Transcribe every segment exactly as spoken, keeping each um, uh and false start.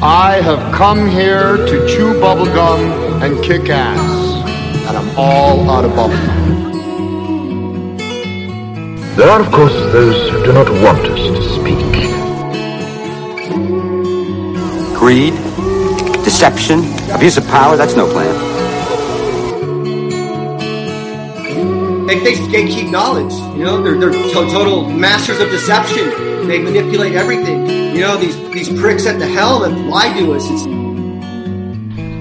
I have come here to chew bubblegum and kick ass, and I'm all out of bubblegum. There are, of course, those who do not want us to speak. Greed, deception, abuse of power, that's no plan. They, they, they keep knowledge, you know, they're, they're to total masters of deception. They manipulate everything. You know, these, these pricks at the helm that lie to us. It's...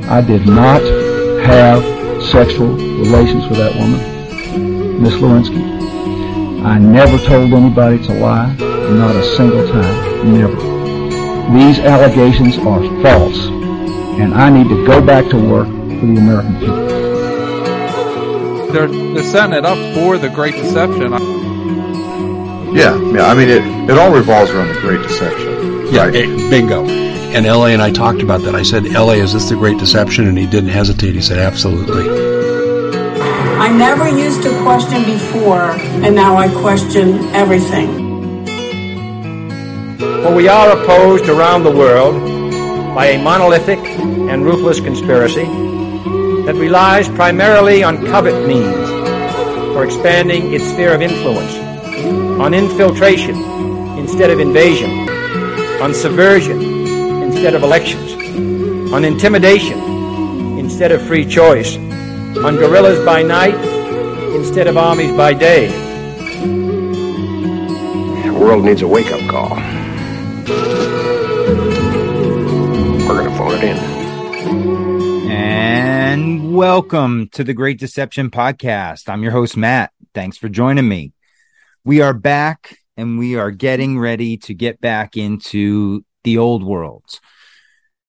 I did not have sexual relations with that woman, Miss Lewinsky. I never told anybody to lie, not a single time, never. These allegations are false, and I need to go back to work for the American people. They're, they're setting it up for the Great Deception. I... Yeah, yeah. I mean, it, it all revolves around the Great Deception. Yeah, right? it, bingo. And L A and I talked about that. I said, L A, is this the Great Deception? And he didn't hesitate. He said, absolutely. I never used to question before, and now I question everything. For we are opposed around the world by a monolithic and ruthless conspiracy that relies primarily on covert means for expanding its sphere of influence, on infiltration instead of invasion, on subversion instead of elections, on intimidation instead of free choice, on guerrillas by night instead of armies by day. The world needs a wake-up call. We're going to phone it in. And welcome to the Great Deception Podcast. I'm your host, Matt. Thanks for joining me. We are back, and we are getting ready to get back into the old world.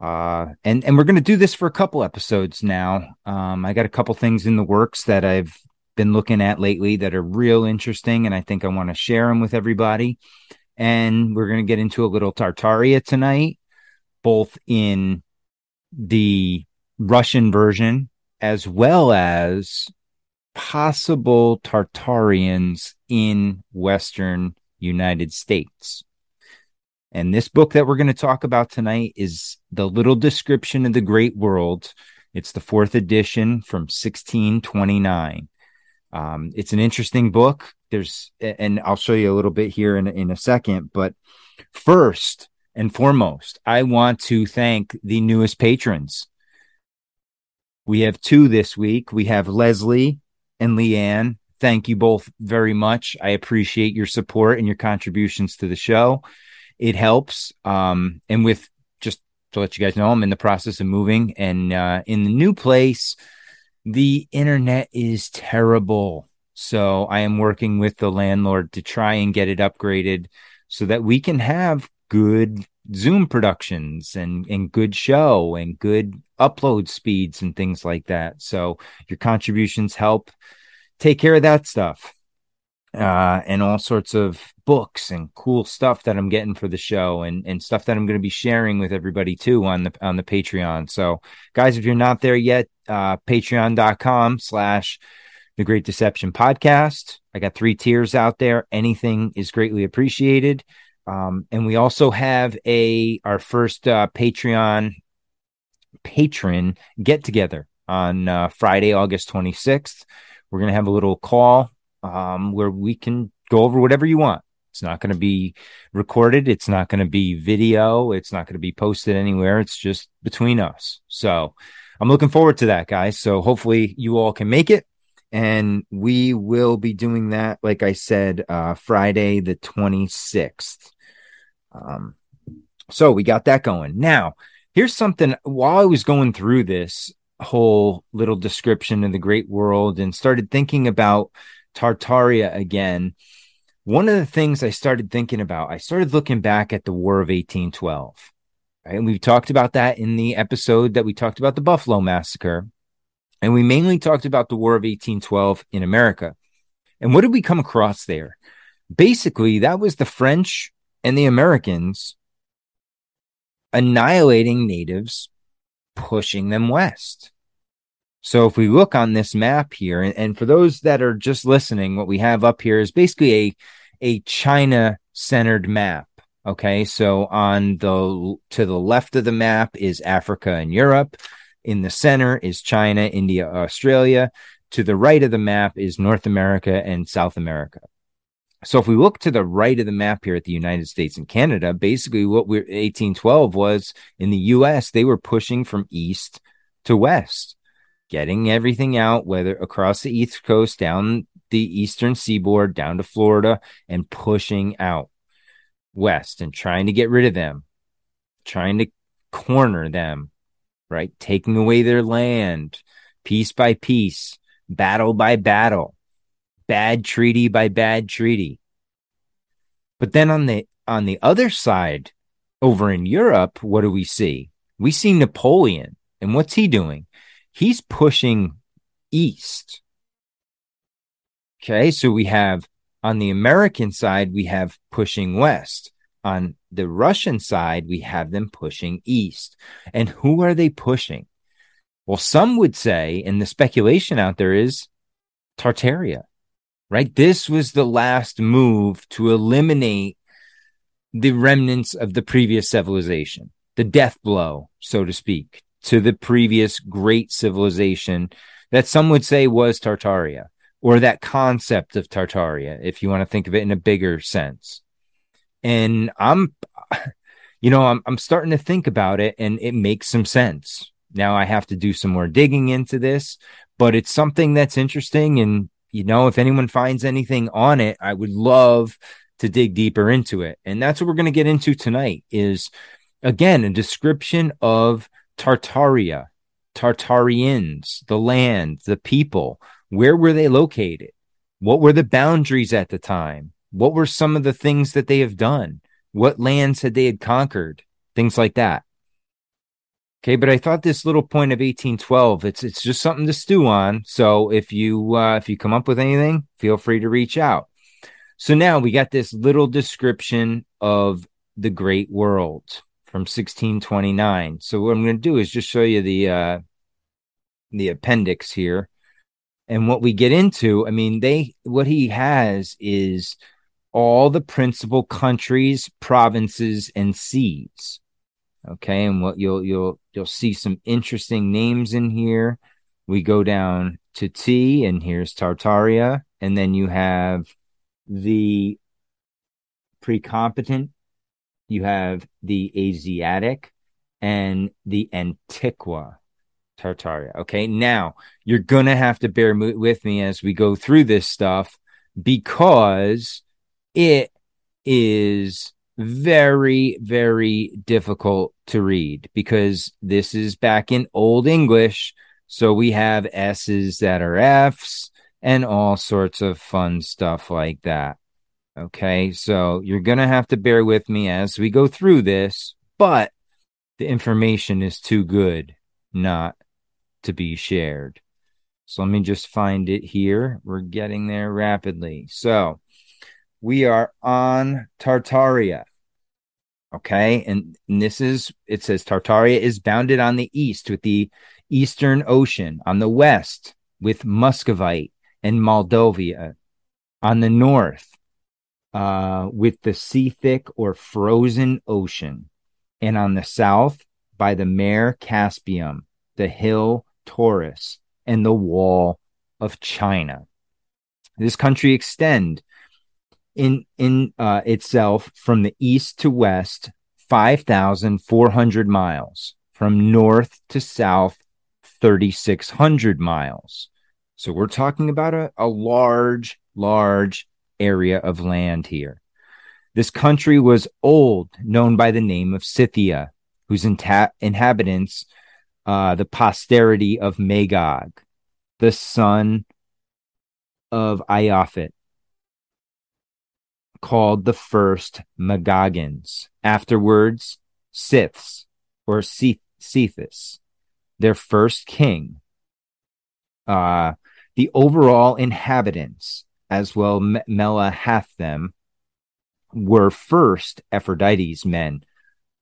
Uh, and, and we're going to do this for a couple episodes now. Um, I got a couple things in the works that I've been looking at lately that are real interesting, and I think I want to share them with everybody. And we're going to get into a little Tartaria tonight, both in the Russian version as well as possible Tartarians in Western United States. And this book that we're going to talk about tonight is The Little Description of the Great World. It's the fourth edition from sixteen twenty-nine. Um, it's an interesting book. There's, and I'll show you a little bit here in, in a second, but first and foremost, I want to thank the newest patrons. We have two this week. We have Leslie and Leanne. Thank you both very much. I appreciate your support and your contributions to the show. It helps. Um, and with, just to let you guys know, I'm in the process of moving, and uh, in the new place, the internet is terrible. So I am working with the landlord to try and get it upgraded so that we can have good Zoom productions and, and good show and good upload speeds and things like that. So your contributions help take care of that stuff, uh, and all sorts of books and cool stuff that I'm getting for the show, and, and stuff that I'm going to be sharing with everybody too on the, on the Patreon. So guys, if you're not there yet, uh, patreon.com slash the Great Deception Podcast. I got three tiers out there. Anything is greatly appreciated. Um, and we also have a our first uh, Patreon patron get-together on uh, Friday, August twenty-sixth. We're going to have a little call um, where we can go over whatever you want. It's not going to be recorded. It's not going to be video. It's not going to be posted anywhere. It's just between us. So I'm looking forward to that, guys. So hopefully you all can make it. And we will be doing that, like I said, uh, Friday the twenty-sixth. Um, so we got that going. Now, here's something. While I was going through this whole little description of the great world and started thinking about Tartaria again, one of the things I started thinking about, I started looking back at the War of eighteen twelve. Right? And we talked about that in the episode that we talked about the Buffalo Massacre. And we mainly talked about the War of eighteen twelve in America. And what did we come across there? Basically, that was the French and the Americans annihilating natives, pushing them west. So if we look on this map here, and, and for those that are just listening, what we have up here is basically a, a China-centered map Okay, so on the to the left of the map is Africa and Europe. In the center is China, India, Australia. To the right of the map is North America and South America. So if we look to the right of the map here at the United States and Canada, basically what we're eighteen twelve was in the U S, they were pushing from east to west, getting everything out, whether across the East Coast, down the eastern seaboard, down to Florida, and pushing out west and trying to get rid of them, trying to corner them, right? Taking away their land, piece by piece, battle by battle, bad treaty by bad treaty. But then on the on the other side, over in Europe, what do we see? We see Napoleon. And what's he doing? He's pushing east. Okay, so we have on the American side, we have pushing west. On the Russian side, we have them pushing east. And who are they pushing? Well, some would say, and the speculation out there is Tartaria, right? This was the last move to eliminate the remnants of the previous civilization, the death blow, so to speak, to the previous great civilization that some would say was Tartaria, or that concept of Tartaria, if you want to think of it in a bigger sense. And I'm, you know, I'm, I'm starting to think about it, and it makes some sense. Now I have to do some more digging into this, but it's something that's interesting. And, you know, if anyone finds anything on it, I would love to dig deeper into it. And that's what we're going to get into tonight is, again, a description of Tartaria, Tartarians, the land, the people. Where were they located? What were the boundaries at the time? What were some of the things that they have done? What lands had they had conquered? Things like that. Okay, but I thought this little point of eighteen twelve, it's it's just something to stew on. So if you uh, if you come up with anything, feel free to reach out. So now we got this little description of the great world from sixteen twenty-nine. So what I'm going to do is just show you the uh, the appendix here. And what we get into, I mean, they what he has is all the principal countries, provinces, and seas. Okay, and what you'll you'll you'll see some interesting names in here. We go down to T, and here's Tartaria, and then you have the Precompetent, you have the Asiatic, and the Antiqua. Tartaria. Okay, now you're gonna have to bear mo- with me as we go through this stuff, because it is very, very difficult to read, because this is back in Old English, so we have S's that are F's and all sorts of fun stuff like that. Okay, so you're gonna have to bear with me as we go through this, but the information is too good not to be shared. So let me just find it here. We're getting there rapidly. So we are on Tartaria. Okay. And, and this is, it says Tartaria is bounded on the east with the Eastern Ocean, on the west with Muscovite and Moldavia, on the north uh, with the Scythic or Frozen Ocean, and on the south by the Mare Caspium, the hill Taurus, and the wall of China. This country extend in in uh, itself from the east to west five thousand four hundred miles, from north to south three thousand six hundred miles. So we're talking about a, a large, large area of land here. This country was old, known by the name of Scythia, whose inta- inhabitants, uh, the posterity of Magog, the son of Iophet, called the first Magogans, afterwards Sethis, or Sethis, their first king. Uh, the overall inhabitants, as well M- Mela hath them, were first Aphrodite's men,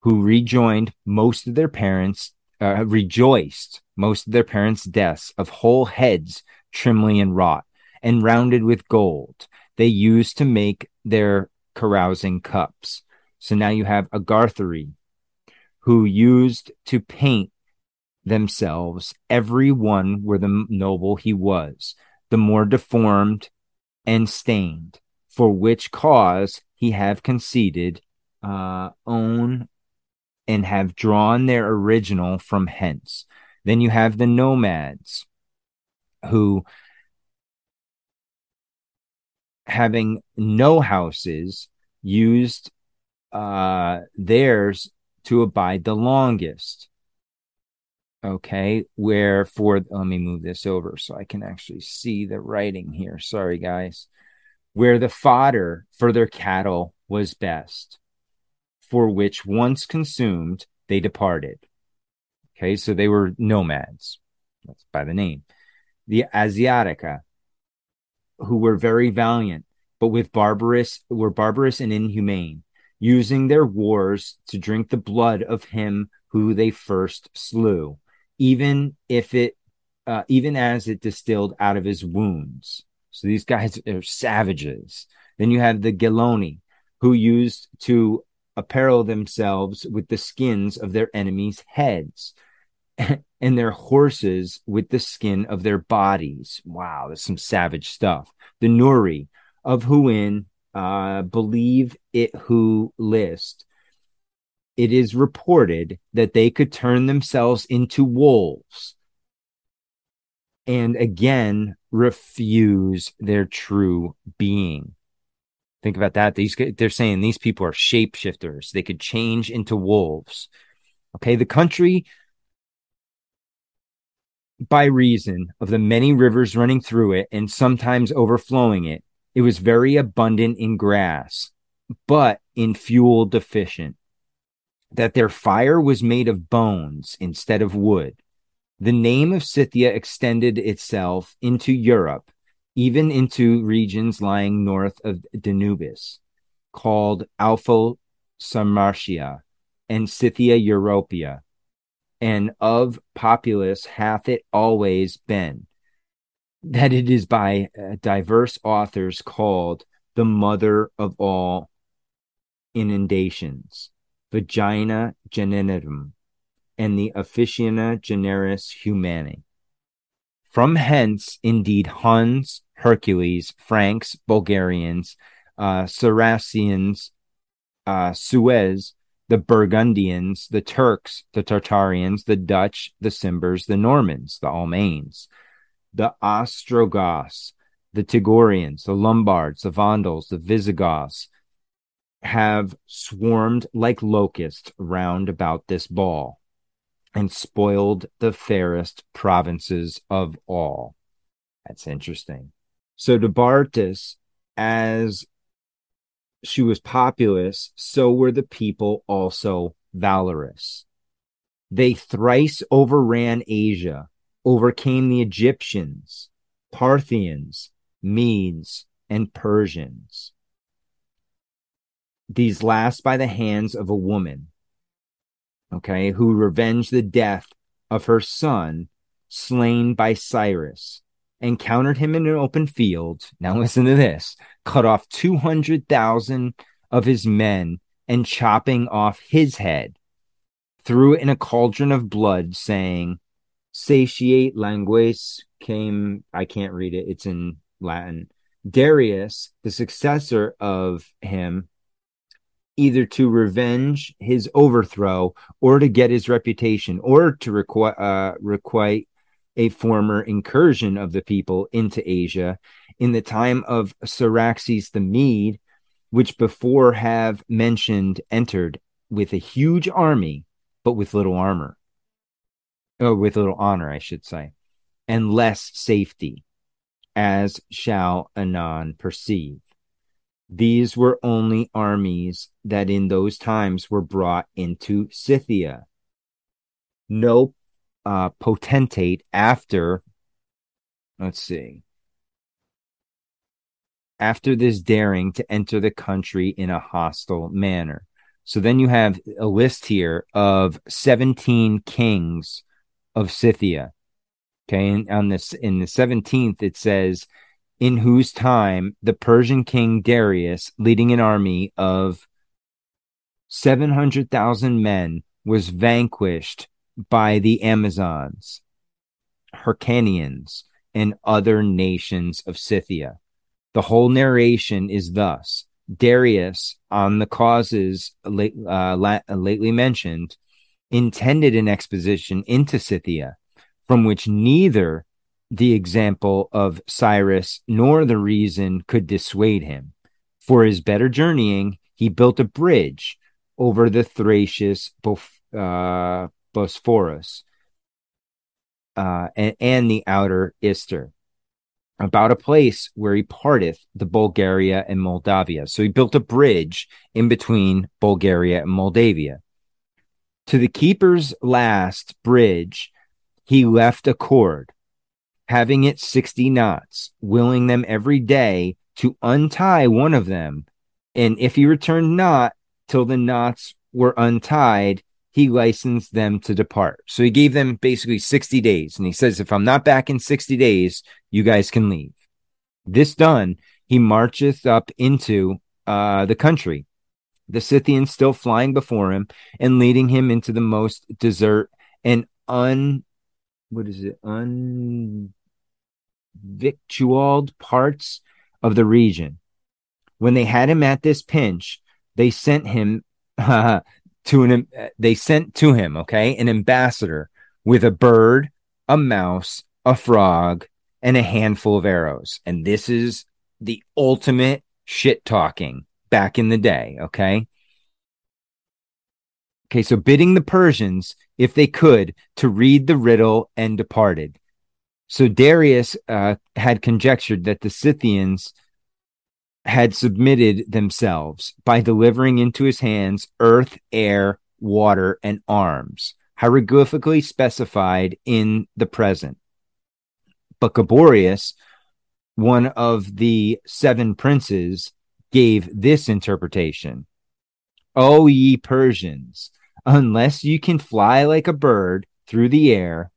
who rejoined most of their parents, uh, rejoiced most of their parents' deaths of whole heads, trimly and wrought, and rounded with gold, they used to make their carousing cups. So now you have Agartheri, who used to paint themselves, every one where the noble he was, the more deformed and stained, for which cause he have conceded, uh, own, and have drawn their original from hence. Then you have the nomads, who, having no houses, used uh, theirs to abide the longest. Okay, where for, let me move this over so I can actually see the writing here. Sorry, guys. Where the fodder for their cattle was best, for which once consumed, they departed. Okay, so they were nomads. That's by the name. The Asiatica, who were very valiant, but with barbarous, were barbarous and inhumane, using their wars to drink the blood of him who they first slew, even if it, uh, even as it distilled out of his wounds. So these guys are savages. Then you have the Geloni, who used to apparel themselves with the skins of their enemies' heads, and their horses with the skin of their bodies. Wow, that's some savage stuff. The Nuri of Huin, uh, believe it who list. It is reported that they could turn themselves into wolves and again refuse their true being. Think about that. These, they're saying these people are shapeshifters. They could change into wolves. Okay, the country, by reason of the many rivers running through it and sometimes overflowing it, it was very abundant in grass, but in fuel deficient, that their fire was made of bones instead of wood. The name of Scythia extended itself into Europe, even into regions lying north of Danubis, called Alpha Samartia and Scythia Europia, and of populace hath it always been, that it is by uh, diverse authors called the mother of all inundations, vagina genenitum, and the officina generis humanae. From hence, indeed, Huns, Hercules, Franks, Bulgarians, uh, Saracens, uh, Suez, the Burgundians, the Turks, the Tartarians, the Dutch, the Cimbers, the Normans, the Almains, the Ostrogoths, the Tigorians, the Lombards, the Vandals, the Visigoths, have swarmed like locusts round about this ball, and spoiled the fairest provinces of all. That's interesting. So Dabartis, as she was populous, so were the people also valorous. They thrice overran Asia, overcame the Egyptians, Parthians, Medes, and Persians. These last by the hands of a woman, okay, who revenged the death of her son, slain by Cyrus, and countered him in an open field. Now listen to this. Cut off two hundred thousand of his men, and chopping off his head, threw it in a cauldron of blood, saying, satiate langues came, I can't read it, it's in Latin. Darius, the successor of him, either to revenge his overthrow, or to get his reputation, or to requ- uh, requite a former incursion of the people into Asia in the time of Cyaxares the Mede, which before have mentioned entered with a huge army, but with little armor, or with little honor, I should say, and less safety, as shall anon perceive. These were only armies that in those times were brought into Scythia. No uh, potentate after, let's see, after this daring to enter the country in a hostile manner. So then you have a list here of seventeen kings of Scythia. Okay, and on this, in the seventeenth, it says, in whose time the Persian king Darius, leading an army of seven hundred thousand men was vanquished by the Amazons, Hyrcanians, and other nations of Scythia. The whole narration is thus. Darius, on the causes late, uh, la- lately mentioned, intended an exposition into Scythia, from which neither the example of Cyrus nor the reason could dissuade him. For his better journeying, he built a bridge over the Thracius Bof- uh, Bosphorus uh, and, and the outer Ister, about a place where he parteth the Bulgaria and Moldavia. So he built a bridge in between Bulgaria and Moldavia. To the keeper's last bridge, he left a cord, having it sixty knots, willing them every day to untie one of them. And if he returned not till the knots were untied, he licensed them to depart. So he gave them basically sixty days. And he says, if I'm not back in sixty days, you guys can leave. This done, he marcheth up into uh, the country, the Scythians still flying before him and leading him into the most desert and un, what is it? unvictualled parts of the region. When they had him at this pinch, they sent him uh, to an, they sent to him, okay, an ambassador with a bird, a mouse, a frog, and a handful of arrows. And this is the ultimate shit talking back in the day, okay? Okay, so bidding the Persians, if they could, to read the riddle, and departed. So Darius uh, had conjectured that the Scythians had submitted themselves by delivering into his hands earth, air, water, and arms, hieroglyphically specified in the present. But Gaborius, one of the seven princes, gave this interpretation. O ye Persians, unless you can fly like a bird through the air,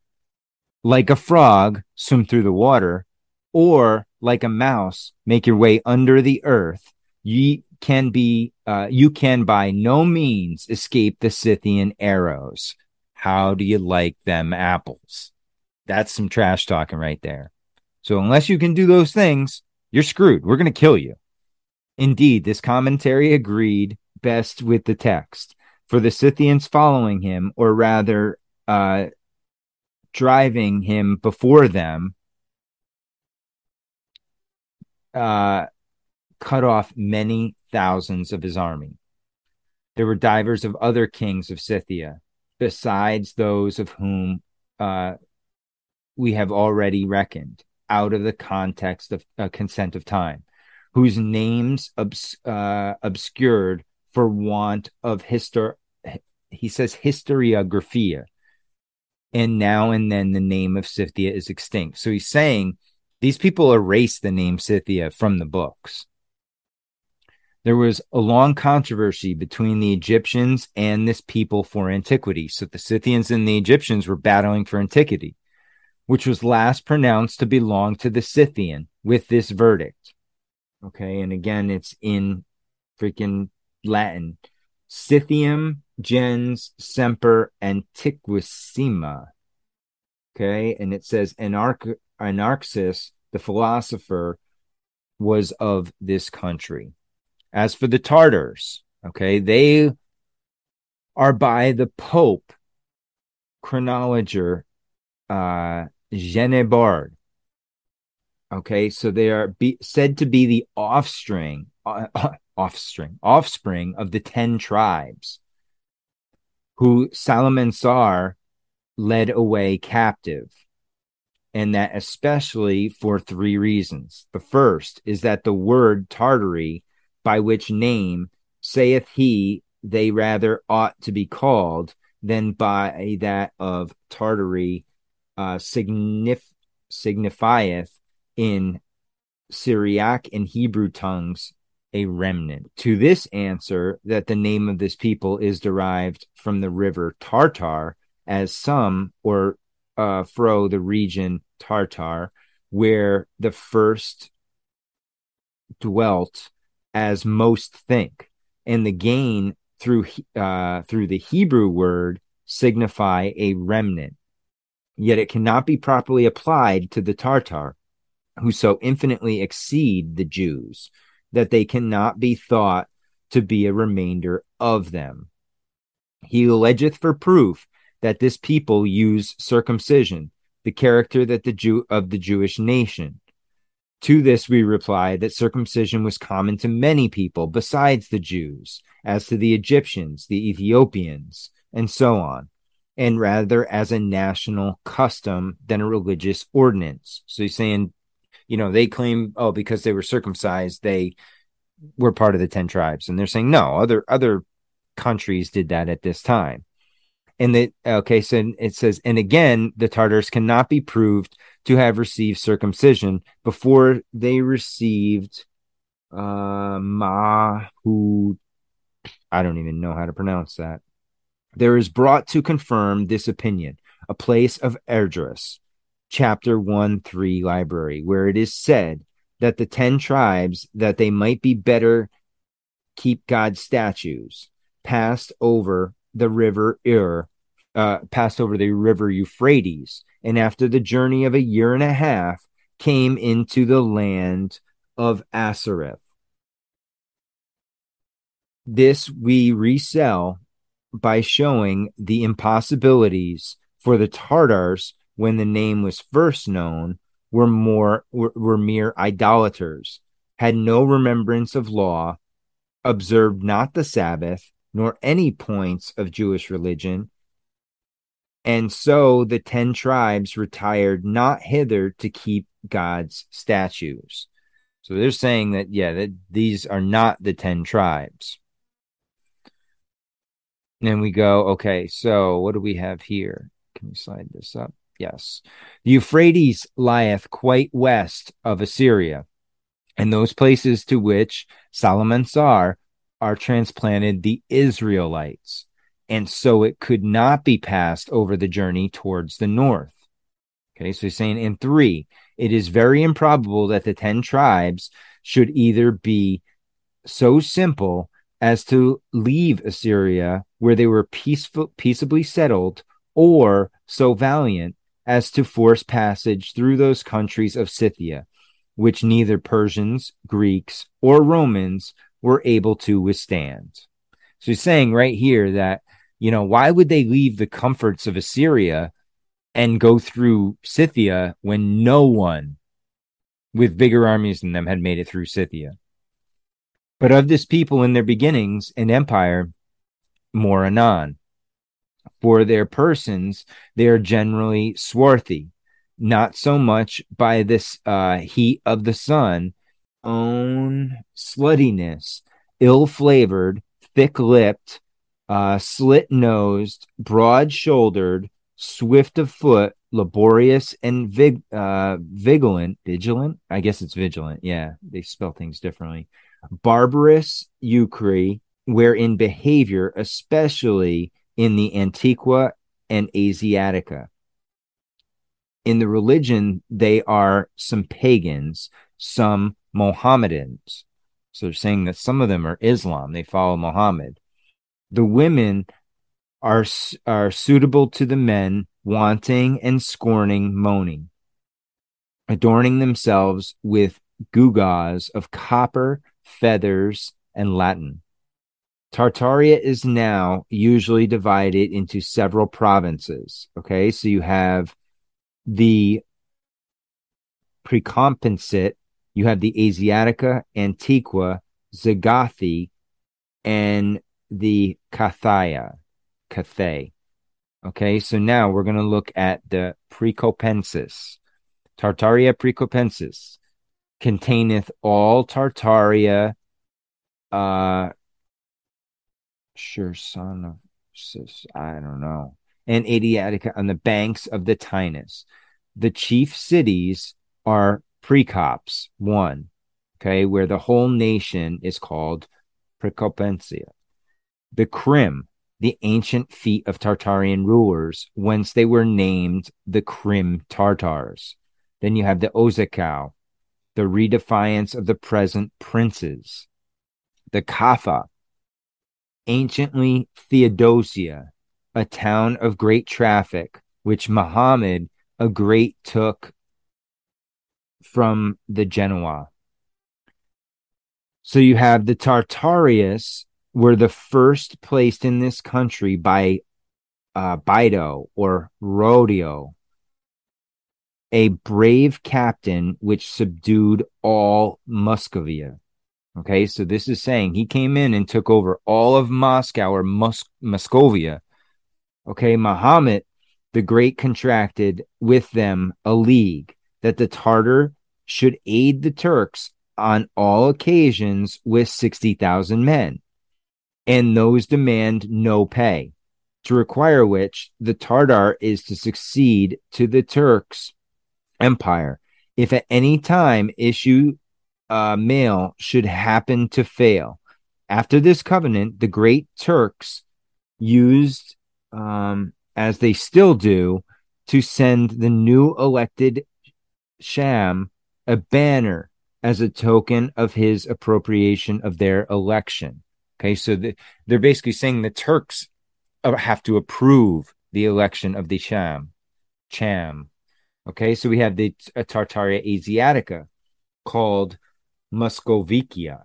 like a frog swim through the water, or like a mouse make your way under the earth, ye can be uh, you can by no means escape the Scythian arrows. How do you like them apples? That's some trash talking right there. So unless you can do those things, you're screwed. We're going to kill you. Indeed, this commentary agreed best with the text. For the Scythians following him, or rather uh, driving him before them, uh, cut off many thousands of his army. There were divers of other kings of Scythia, besides those of whom... Uh, we have already reckoned out of the context of uh, consent of time, whose names obs- uh, obscured for want of histor. He says historiographia. And now and then the name of Scythia is extinct. So he's saying these people erased the name Scythia from the books. There was a long controversy between the Egyptians and this people for antiquity. So the Scythians and the Egyptians were battling for antiquity, which was last pronounced to belong to the Scythian with this verdict. Okay, and again, it's in freaking Latin. Scythium gens semper antiquissima. Okay, and it says Anarch- Anarxis, the philosopher, was of this country. As for the Tartars, okay, they are by the Pope, chronologer, uh, Genebard. Okay, so they are be, said to be the offspring, uh, offspring, offspring of the ten tribes, who Salmanasar led away captive, and that especially for three reasons. The first is that the word Tartary, by which name saith he they rather ought to be called than by that of Tartary, uh, signif- signifieth in Syriac and Hebrew tongues a remnant. To this answer, that the name of this people is derived from the river Tartar, as some, or uh, fro the region Tartar, where the first dwelt, as most think, and the gain through uh, through the Hebrew word signify a remnant, yet it cannot be properly applied to the Tartar, who so infinitely exceed the Jews, that they cannot be thought to be a remainder of them. He allegeth for proof that this people use circumcision, the character that the Jew of the Jewish nation. To this we reply that circumcision was common to many people besides the Jews, as to the Egyptians, the Ethiopians, and so on, and rather as a national custom than a religious ordinance. So he's saying, you know, they claim, oh, because they were circumcised, they were part of the ten tribes. And they're saying, no, other other countries did that at this time. And that, okay, so it says, and again, the Tartars cannot be proved to have received circumcision before they received uh, Mahu. I don't even know how to pronounce that. There is brought to confirm this opinion a place of Erdrus, chapter one, three library, where it is said that the ten tribes, that they might be better keep God's statutes, passed over the river Ur, uh, passed over the river Euphrates, and after the journey of a year and a half, came into the land of Asareth. This we resell by showing the impossibilities, for the Tartars, when the name was first known, were more were, were mere idolaters, had no remembrance of law, observed not the Sabbath, nor any points of Jewish religion. And so the ten tribes retired not hither to keep God's statutes. So they're saying that, yeah, that these are not the ten tribes. And then we go, okay, so what do we have here? Can we slide this up? Yes. The Euphrates lieth quite west of Assyria, and those places to which Salmanasar are transplanted the Israelites, and so it could not be passed over the journey towards the north. Okay, so he's saying in three, it is very improbable that the ten tribes should either be so simple as to leave Assyria, where they were peaceful, peaceably settled, or so valiant as to force passage through those countries of Scythia, which neither Persians, Greeks, or Romans were able to withstand. So he's saying right here that, you know, why would they leave the comforts of Assyria and go through Scythia when no one with bigger armies than them had made it through Scythia? But of this people in their beginnings and empire, more anon. For their persons, they are generally swarthy, not so much by this uh, heat of the sun, own sluttiness, ill-flavored, thick-lipped, uh, slit-nosed, broad-shouldered, swift of foot, laborious, and vig- uh, vigilant, vigilant? I guess it's vigilant, yeah, they spell things differently. Barbarous euchre, wherein behavior, especially in the Antiqua and Asiatica. In the religion, they are some pagans, some Mohammedans. So they're saying that some of them are Islam. They follow Muhammad. The women are, are suitable to the men, wanting and scorning moaning, adorning themselves with gewgaws of copper, feathers, and Latin. Tartaria is now usually divided into several provinces. Okay, so you have the Precopensis, you have the Asiatica, Antiqua, Zagathi, and the Cathaya, Cathay. Okay, so now we're going to look at the Precopensis. Tartaria Precopensis containeth all Tartaria, uh, sure, son of, I don't know, and Asiatica on the banks of the Tinus. The chief cities are Precops, one, okay, where the whole nation is called Precopensia. The Krim, the ancient feet of Tartarian rulers, whence they were named the Krim Tartars. Then you have the Ozakau, the redefiance of the present princes. The Kafa, anciently Theodosia, a town of great traffic, which Muhammad a great took from the Genoa. So you have the Tartarius were the first placed in this country by uh, Bido or Rodeo, a brave captain which subdued all Muscovia. Okay, so this is saying he came in and took over all of Moscow or Mus- Muscovia. Okay, Muhammad the Great contracted with them a league that the Tartar should aid the Turks on all occasions with sixty thousand men, and those demand no pay, to require which the Tartar is to succeed to the Turks' empire if at any time issue uh, mail should happen to fail. After this covenant, the Great Turks used, um, as they still do, to send the new elected Sham a banner as a token of his appropriation of their election. Okay, so the, they're basically saying the Turks have to approve the election of the Sham. Cham. Okay, so we have the uh, Tartaria Asiatica called Muscovicia.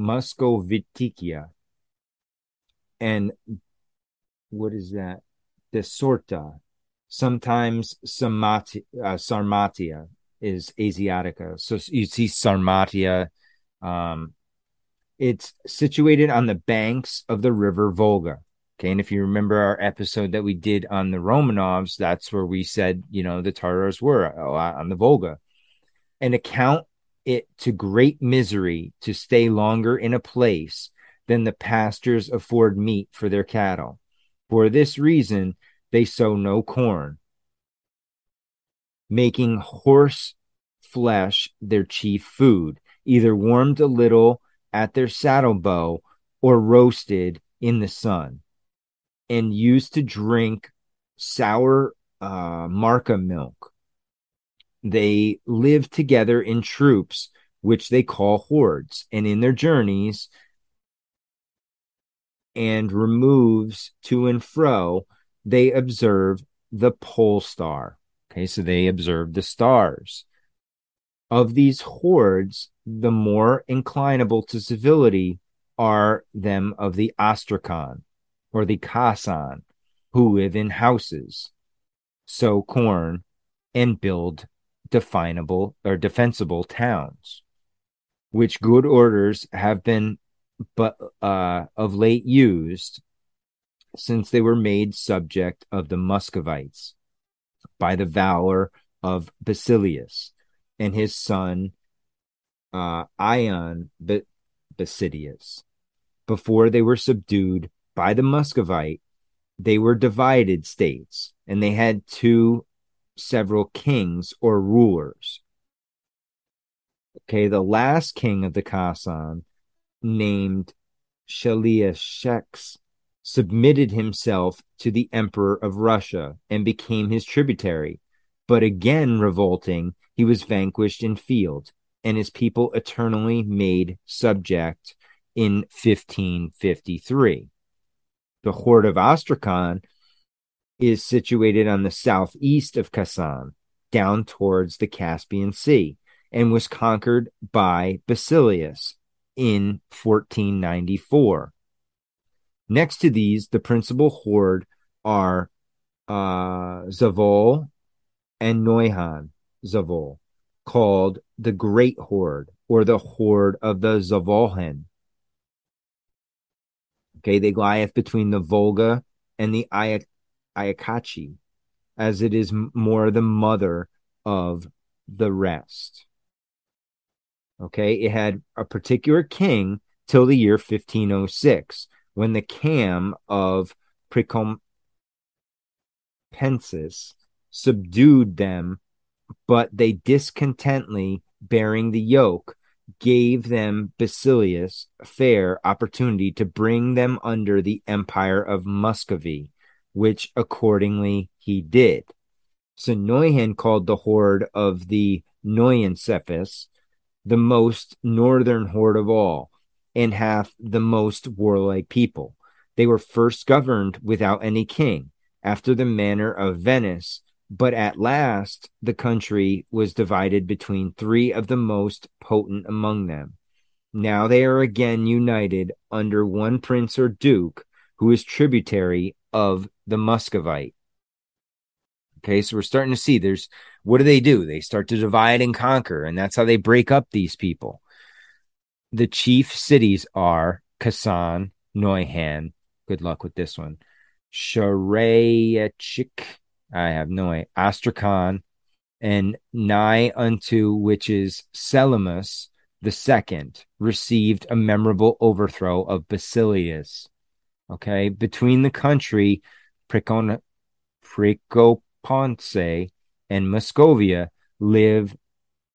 Muscoviticia. And what is that? Desorta. Sometimes Sarmatia, uh, Sarmatia is Asiatica. So you see Sarmatia. Um, it's situated on the banks of the river Volga. Okay, and if you remember our episode that we did on the Romanovs, that's where we said, you know, the Tartars were a lot on the Volga. And account it to great misery to stay longer in a place than the pastures afford meat for their cattle. For this reason, they sow no corn, making horse flesh their chief food, either warmed a little at their saddle bow or roasted in the sun, and used to drink sour uh, marca milk. They live together in troops, which they call hordes, and in their journeys and removes to and fro, they observe the pole star. Okay, so they observe the stars. Of these hordes, the more inclinable to civility are them of the Astrakhan or the Khasan, who live in houses, sow corn, and build definable or defensible towns, which good orders have been but uh, of late used, since they were made subject of the Muscovites by the valor of Basilius and his son uh, Ion B- Basidius. Before they were subdued by the Muscovite, they were divided states, and they had two several kings or rulers. Okay, the last king of the Khasan, named Shaliasheks, submitted himself to the emperor of Russia and became his tributary. But again revolting, he was vanquished in field, and his people eternally made subject in fifteen fifty-three. The horde of Astrakhan is situated on the southeast of Khasan, down towards the Caspian Sea, and was conquered by Basilius in fourteen ninety-four. Next to these, the principal horde are uh, Zavol and Noihan Zavol, called the Great Horde, or the Horde of the Zavolhen. Okay, they lieth between the Volga and the Ayakachi, as it is more the mother of the rest. Okay, it had a particular king till the year fifteen oh six, when the Kham of Precopensis subdued them, but they discontently, bearing the yoke, gave them Basilius fair opportunity to bring them under the empire of Muscovy, which accordingly he did. So Noihan called the horde of the Noian Cephas the most northern horde of all, in half the most warlike people. They were first governed without any king, after the manner of Venice, but at last the country was divided between three of the most potent among them. Now they are again united under one prince or duke, who is tributary of the Muscovite. Okay, so we're starting to see there's, what do they do? They start to divide and conquer, and that's how they break up these people. The chief cities are Kasan, Noihan, good luck with this one, Sharayachik, I have no idea, Astrakhan, and nigh unto which is Selimus the second, received a memorable overthrow of Basilius. Okay, between the country Precon- Precopensis and Muscovia live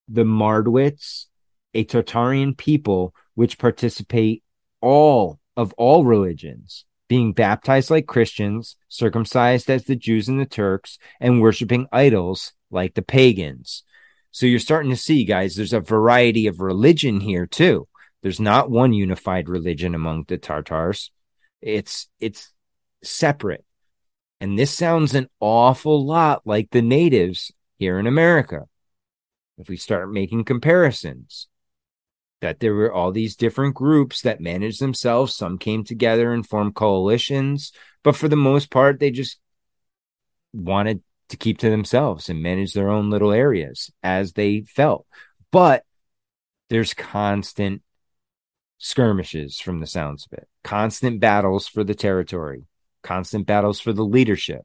the Mardwits, a Tartarian people which participate all of all religions, being baptized like Christians, circumcised as the Jews and the Turks, and worshiping idols like the pagans. So you're starting to see, guys, there's a variety of religion here too. There's not one unified religion among the Tartars. It's it's separate. And this sounds an awful lot like the natives here in America. If we start making comparisons, that there were all these different groups that managed themselves. Some came together and formed coalitions, but for the most part, they just wanted to keep to themselves and manage their own little areas as they felt. But there's constant skirmishes from the sounds of it, constant battles for the territory, constant battles for the leadership.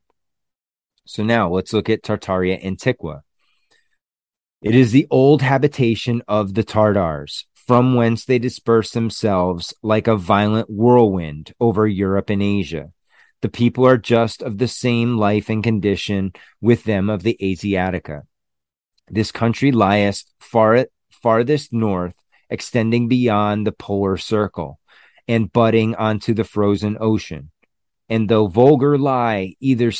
So now let's look at Tartaria Antiqua. It is the old habitation of the Tartars, from whence they disperse themselves like a violent whirlwind over Europe and Asia. The people are just of the same life and condition with them of the Asiatica. This country lieth far, farthest north, extending beyond the polar circle, and butting onto the frozen ocean. And though vulgar lie either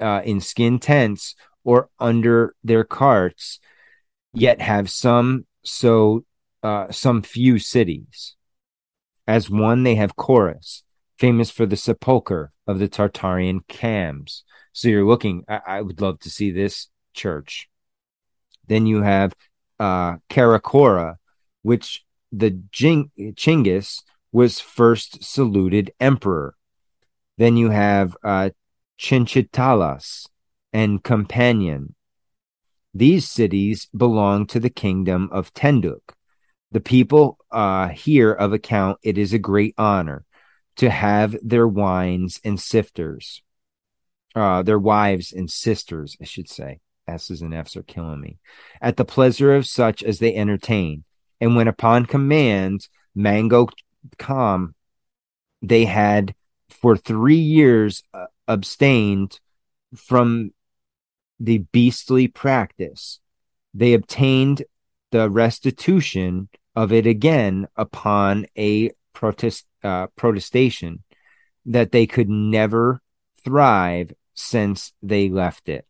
uh, in skin tents or under their carts, yet have some so uh, some few cities. As one, they have Chorus, famous for the sepulchre of the Tartarian Khams. So you're looking, I, I would love to see this church. Then you have uh, Karakora, which the Jing- Chinggis was first saluted emperor. Then you have uh, Chinchitalas and Companion. These cities belong to the kingdom of Tenduk. The people uh, here of account it is a great honor to have their wines and sifters, uh, their wives and sisters, I should say. S's and F's are killing me. At the pleasure of such as they entertain. And when upon command, Magog, they had for three years uh, abstained from the beastly practice. They obtained the restitution of it again upon a protest, uh, protestation that they could never thrive since they left it.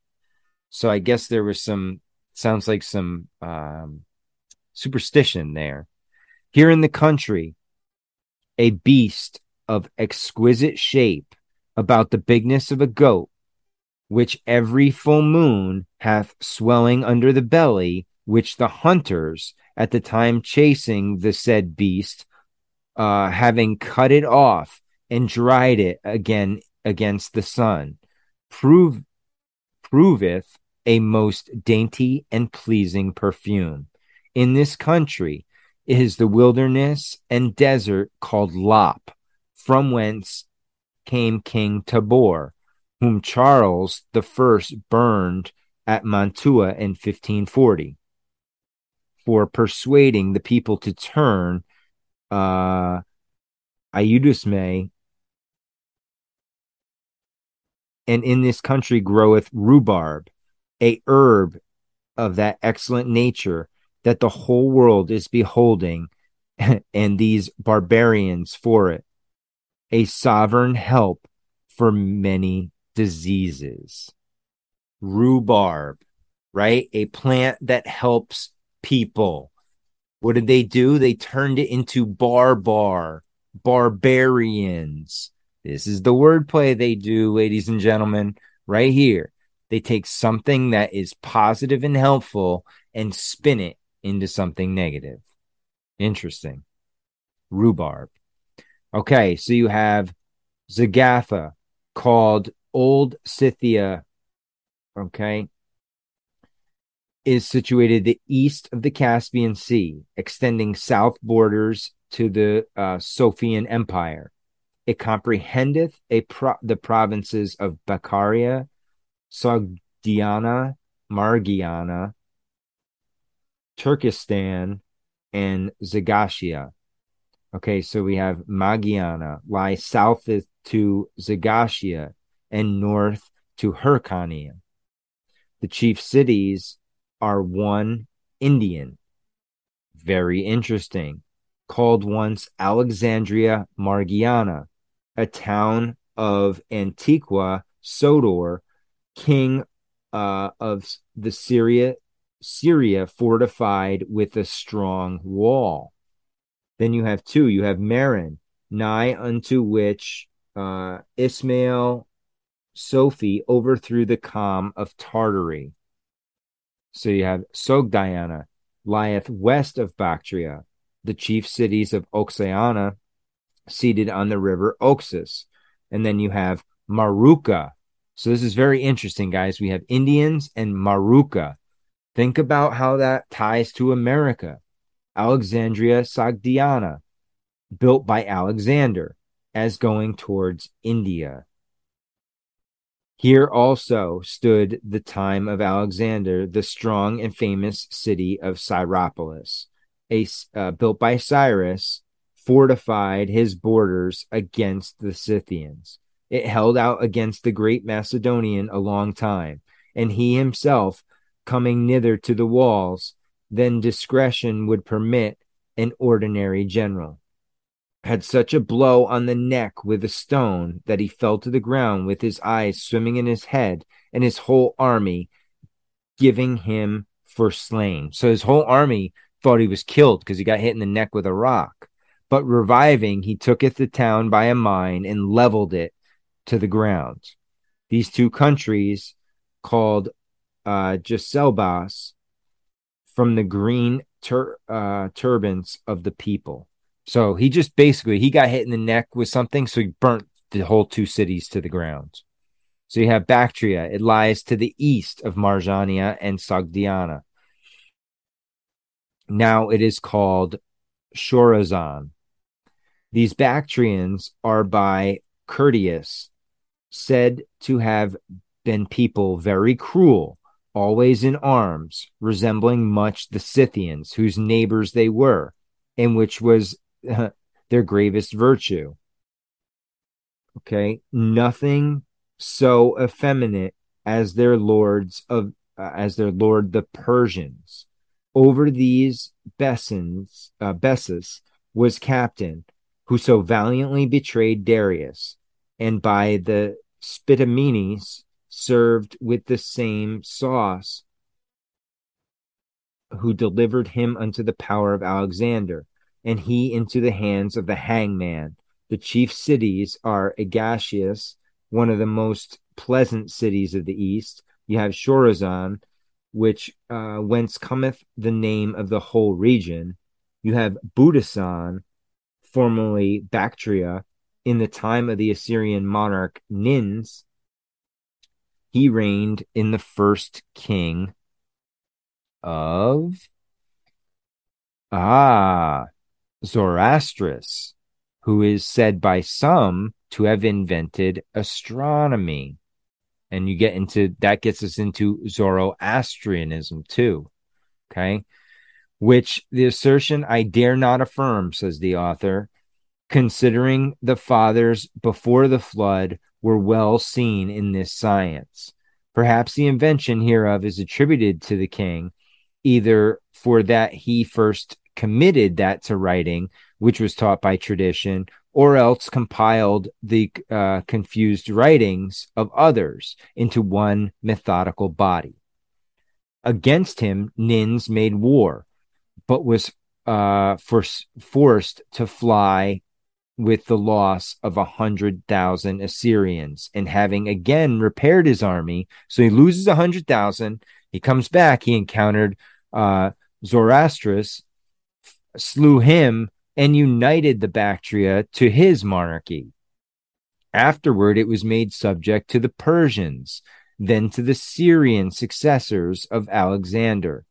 So I guess there was some, sounds like some um, superstition there. Here in the country, a beast of exquisite shape, about the bigness of a goat, which every full moon hath swelling under the belly, which the hunters, at the time chasing the said beast, uh, having cut it off and dried it again against the sun, prove, proveth a most dainty and pleasing perfume. In this country is the wilderness and desert called Lop, from whence came King Tabor, whom Charles the First burned at Mantua in fifteen forty, for persuading the people to turn uh, Iudisme, and in this country groweth rhubarb, a herb of that excellent nature that the whole world is beholding, and these barbarians for it, a sovereign help for many diseases. Rhubarb, right? A plant that helps people. What did they do? They turned it into barbar, barbarians. This is the wordplay they do, ladies and gentlemen, right here. They take something that is positive and helpful and spin it into something negative. Interesting. Rhubarb. Okay, so you have Zagatha, called Old Scythia, okay, is situated the east of the Caspian Sea, extending south borders to the uh, Sophian Empire. It comprehendeth a pro- the provinces of Bakaria, Sogdiana, Margiana, Turkestan, and Zagashia. Okay, so we have Magiana lies south to Zagashia and north to Hyrcania. The chief cities are one Indian, very interesting, called once Alexandria Margiana, a town of Antiqua Sodor, king uh, of the Syria, Syria fortified with a strong wall. Then you have two. You have Marin, nigh unto which uh, Ismail Sophie overthrew the Khan of Tartary. So you have Sogdiana, lieth west of Bactria, the chief cities of Oxiana, seated on the river Oxus. And then you have Maruca. So this is very interesting, guys. We have Indians and Maruca. Think about how that ties to America. Alexandria Sogdiana, built by Alexander, as going towards India. Here also stood the time of Alexander, the strong and famous city of Cyropolis, a, uh, built by Cyrus, fortified his borders against the Scythians. It held out against the great Macedonian a long time, and he himself, coming nither to the walls, than discretion would permit an ordinary general, had such a blow on the neck with a stone that he fell to the ground with his eyes swimming in his head and his whole army giving him for slain. So his whole army thought he was killed because he got hit in the neck with a rock. But reviving, he tooketh the town by a mine and leveled it to the ground. These two countries, called uh, Giselbas, from the green tur- uh, turbans of the people. So he just basically, he got hit in the neck with something, so he burnt the whole two cities to the ground. So you have Bactria. It lies to the east of Margiana and Sogdiana. Now it is called Chorazan. These Bactrians are by Curtius said to have been people very cruel, always in arms, resembling much the Scythians, whose neighbors they were, and which was uh, their gravest virtue. Okay, nothing so effeminate as their lords of uh, as their lord the Persians. Over these Bessons, uh, Bessus was captain, who so valiantly betrayed Darius, and by the Spitamenes served with the same sauce, who delivered him unto the power of Alexander, and he into the hands of the hangman. The chief cities are Agasius, one of the most pleasant cities of the east. You have Chorazan, which uh, whence cometh the name of the whole region. You have Budasan, formerly Bactria, in the time of the Assyrian monarch Nins. He reigned in the first king of ah, Zoroastrius, who is said by some to have invented astronomy. And you get into that gets us into Zoroastrianism too. Okay. Which the assertion I dare not affirm, says the author, considering the fathers before the flood were well seen in this science. Perhaps the invention hereof is attributed to the king, either for that he first committed that to writing, which was taught by tradition, or else compiled the uh, confused writings of others into one methodical body. Against him, Nins made war, but was uh, for, forced to fly with the loss of a hundred thousand Assyrians, and having again repaired his army. So he loses a hundred thousand. He comes back. He encountered uh, Zorastris, f- slew him, and united the Bactria to his monarchy. Afterward, it was made subject to the Persians, then to the Syrian successors of Alexander,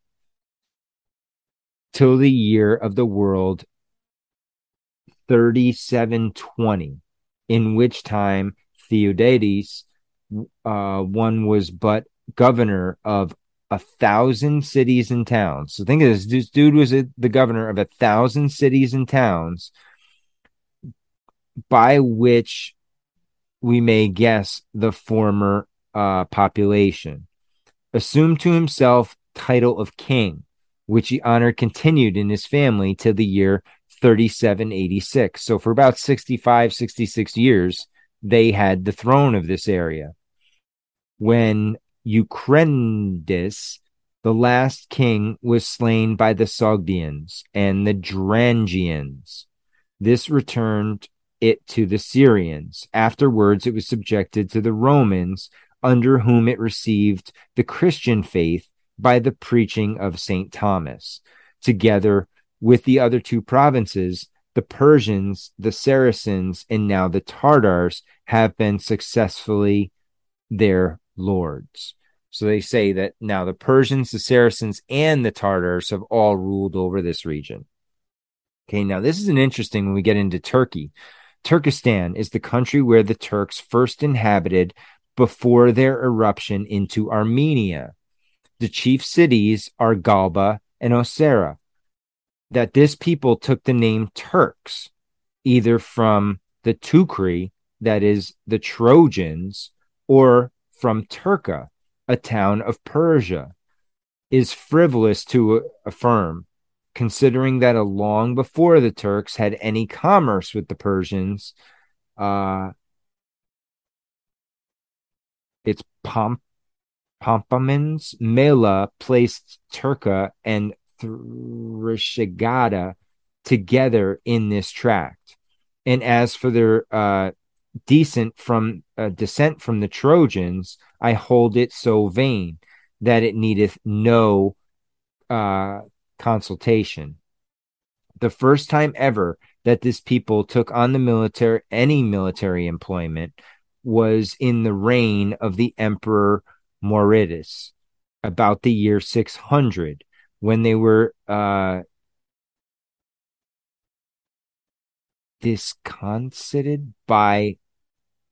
till the year of the world thirty-seven twenty, in which time Theodates, uh, one was but governor of a thousand cities and towns. So think of this, this dude was a, the governor of a thousand cities and towns, by which we may guess the former uh, population, assumed to himself title of king, which he honored continued in his family till the year thirty-seven eighty-six. So for about sixty-five, sixty-six years, they had the throne of this area. When Eucrenidus, the last king, was slain by the Sogdians and the Drangians, this returned it to the Syrians. Afterwards, it was subjected to the Romans, under whom it received the Christian faith by the preaching of Saint Thomas. Together with the other two provinces, the Persians, the Saracens, and now the Tartars have been successfully their lords. So they say that now the Persians, the Saracens, and the Tartars have all ruled over this region. Okay, now this is an interesting when we get into Turkey. Turkestan is the country where the Turks first inhabited before their eruption into Armenia. The chief cities are Galba and Osara. That this people took the name Turks, either from the Teucri, that is the Trojans, or from Turka, a town of Persia, is frivolous to affirm, considering that long before the Turks had any commerce with the Persians, uh, its Pomp- Pompamins Mela placed Turka and Thrishagada together in this tract. And as for their uh, descent from uh, descent from the Trojans, I hold it so vain that it needeth no uh, consultation. The first time ever that this people took on the military any military employment was in the reign of the Emperor Mauridus, about the year six hundred, when they were uh, disconcerted by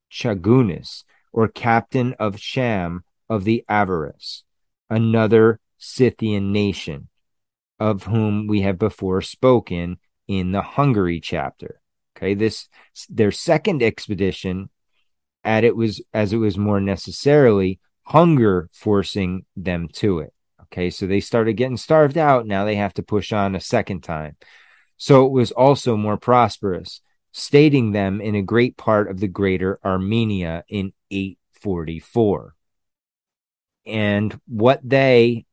Chagunis, or captain of Sham of the Avarice, another Scythian nation, of whom we have before spoken in the Hungary chapter. Okay, this their second expedition, at it was as it was more necessarily hunger forcing them to it. Okay, so they started getting starved out. Now they have to push on a second time. So it was also more prosperous, stating them in a great part of the greater Armenia in eight forty-four. And what they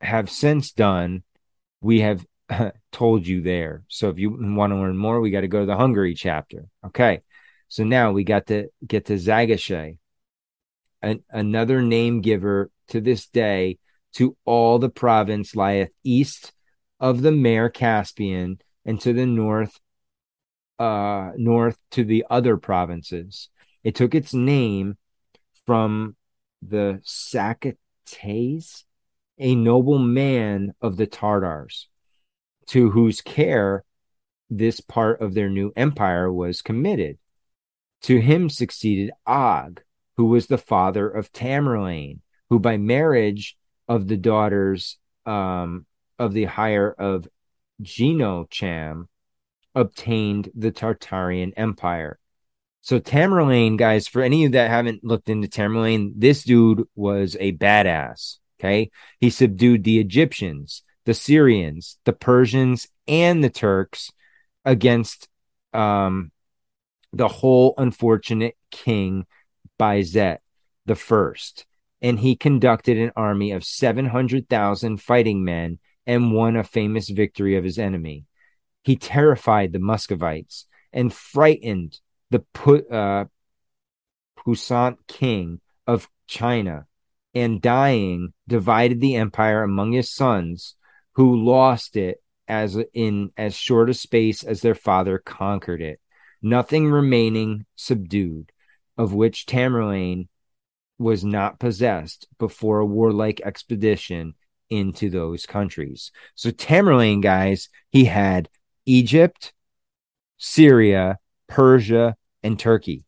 have since done, we have told you there. So if you want to learn more, we got to go to the Hungary chapter. Okay, so now we got to get to Zagashay, an, another name giver to this day to all the province lieth east of the Mare Caspian, and to the north, uh, north to the other provinces. It took its name from the Sakates, a noble man of the Tartars, to whose care this part of their new empire was committed. To him succeeded Og, who was the father of Tamerlane, who by marriage of the daughters um, of the hire of Genocham obtained the Tartarian Empire. So Tamerlane, guys, for any of you that haven't looked into Tamerlane, this dude was a badass, okay? He subdued the Egyptians, the Syrians, the Persians, and the Turks against um, the whole unfortunate king Bayezid the First. And he conducted an army of seven hundred thousand fighting men and won a famous victory of his enemy. He terrified the Muscovites and frightened the put, uh, Puissant king of China, and dying, divided the empire among his sons, who lost it as in as short a space as their father conquered it, nothing remaining subdued, of which Tamerlane was not possessed before a warlike expedition into those countries. So Tamerlane, guys, he had Egypt, Syria, Persia, and Turkey.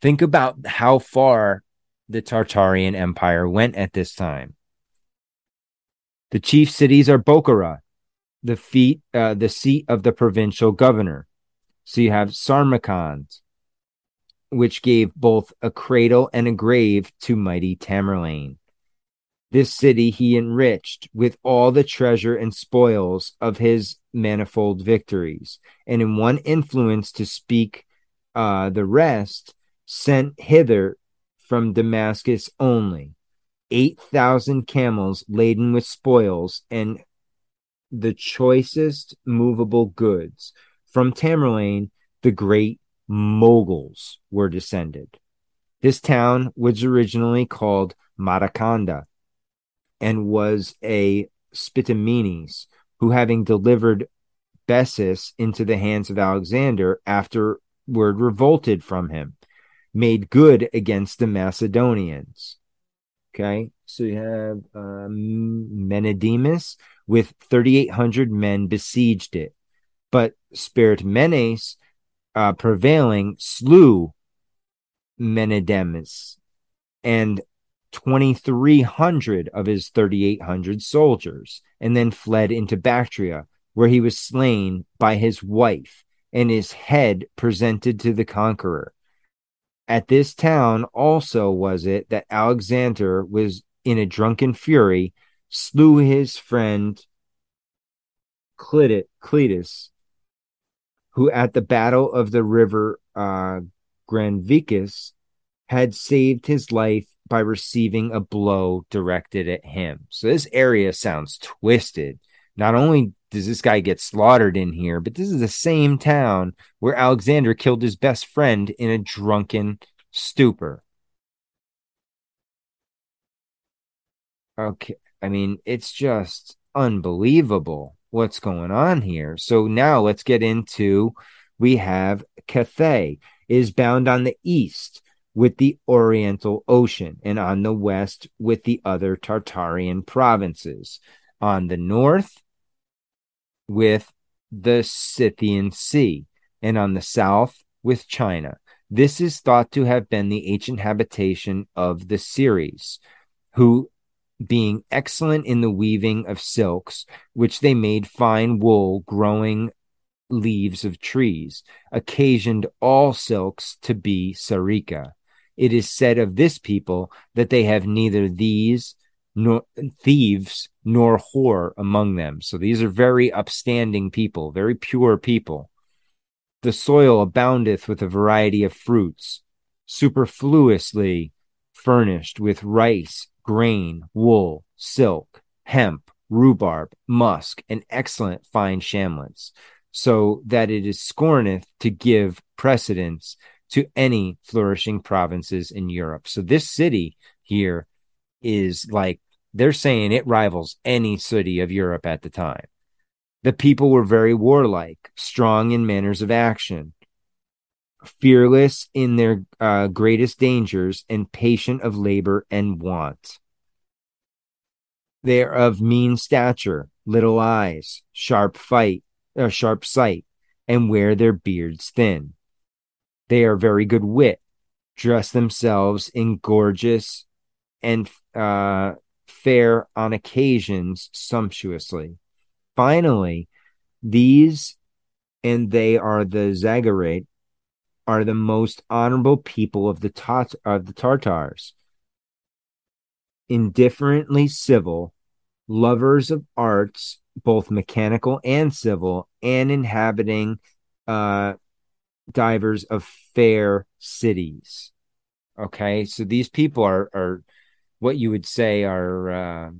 Think about how far the Tartarian Empire went at this time. The chief cities are Bokhara, the, feet, uh, the seat of the provincial governor. So you have Samarkand, which gave both a cradle and a grave to mighty Tamerlane. This city he enriched with all the treasure and spoils of his manifold victories, and in one influence to speak uh, the rest, sent hither from Damascus only eight thousand camels laden with spoils and the choicest movable goods. From Tamerlane, the great Moguls were descended. This town was originally called Marakanda and was a Spitamenes, who, having delivered Bessus into the hands of Alexander, afterward revolted from him, made good against the Macedonians. Okay, so you have uh, Menedemus with thirty-eight hundred men besieged it, but Spirimenes, uh, prevailing, slew Menedemus and twenty-three hundred of his thirty-eight hundred soldiers, and then fled into Bactria, where he was slain by his wife and his head presented to the conqueror. At this town also was it that Alexander was in a drunken fury, slew his friend Cleitus, who at the battle of the river uh, Granvicus had saved his life by receiving a blow directed at him. So this area sounds twisted. Not only does this guy get slaughtered in here, but this is the same town where Alexander killed his best friend in a drunken stupor. Okay, I mean, it's just unbelievable what's going on here. So now let's get into, we have Cathay. It is bound on the east with the Oriental Ocean, and on the west with the other Tartarian provinces. On the north, with the Scythian Sea, and on the south with China. This is thought to have been the ancient habitation of the Ceres, who, being excellent in the weaving of silks, which they made fine wool growing leaves of trees, occasioned all silks to be Sarika. It is said of this people that they have neither these nor thieves nor whore among them. So these are very upstanding people, very pure people. The soil aboundeth with a variety of fruits, superfluously furnished with rice, grain, wool, silk, hemp, rhubarb, musk, and excellent fine shamlets, so that it is scorneth to give precedence to any flourishing provinces in Europe. So this city here is like, they're saying it rivals any city of Europe at the time. The people were very warlike, strong in manners of action, fearless in their uh, greatest dangers, and patient of labor and want. They are of mean stature, little eyes, sharp fight, uh, sharp sight, and wear their beards thin. They are very good wit, dress themselves in gorgeous and uh, fare on occasions sumptuously. Finally, these, and they are the Zagarite, are the most honorable people of the Tat- of the Tartars, indifferently civil, lovers of arts, both mechanical and civil, and inhabiting uh, divers of fair cities. Okay, so these people are, are what you would say are uh,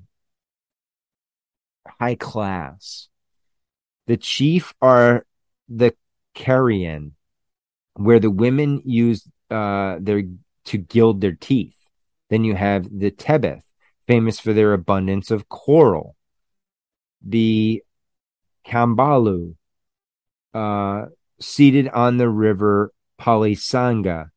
high class. The chief are the Carian, where the women use uh, their to gild their teeth. Then you have the Tebeth, famous for their abundance of coral. The Kambalu, uh, seated on the river Polisanga,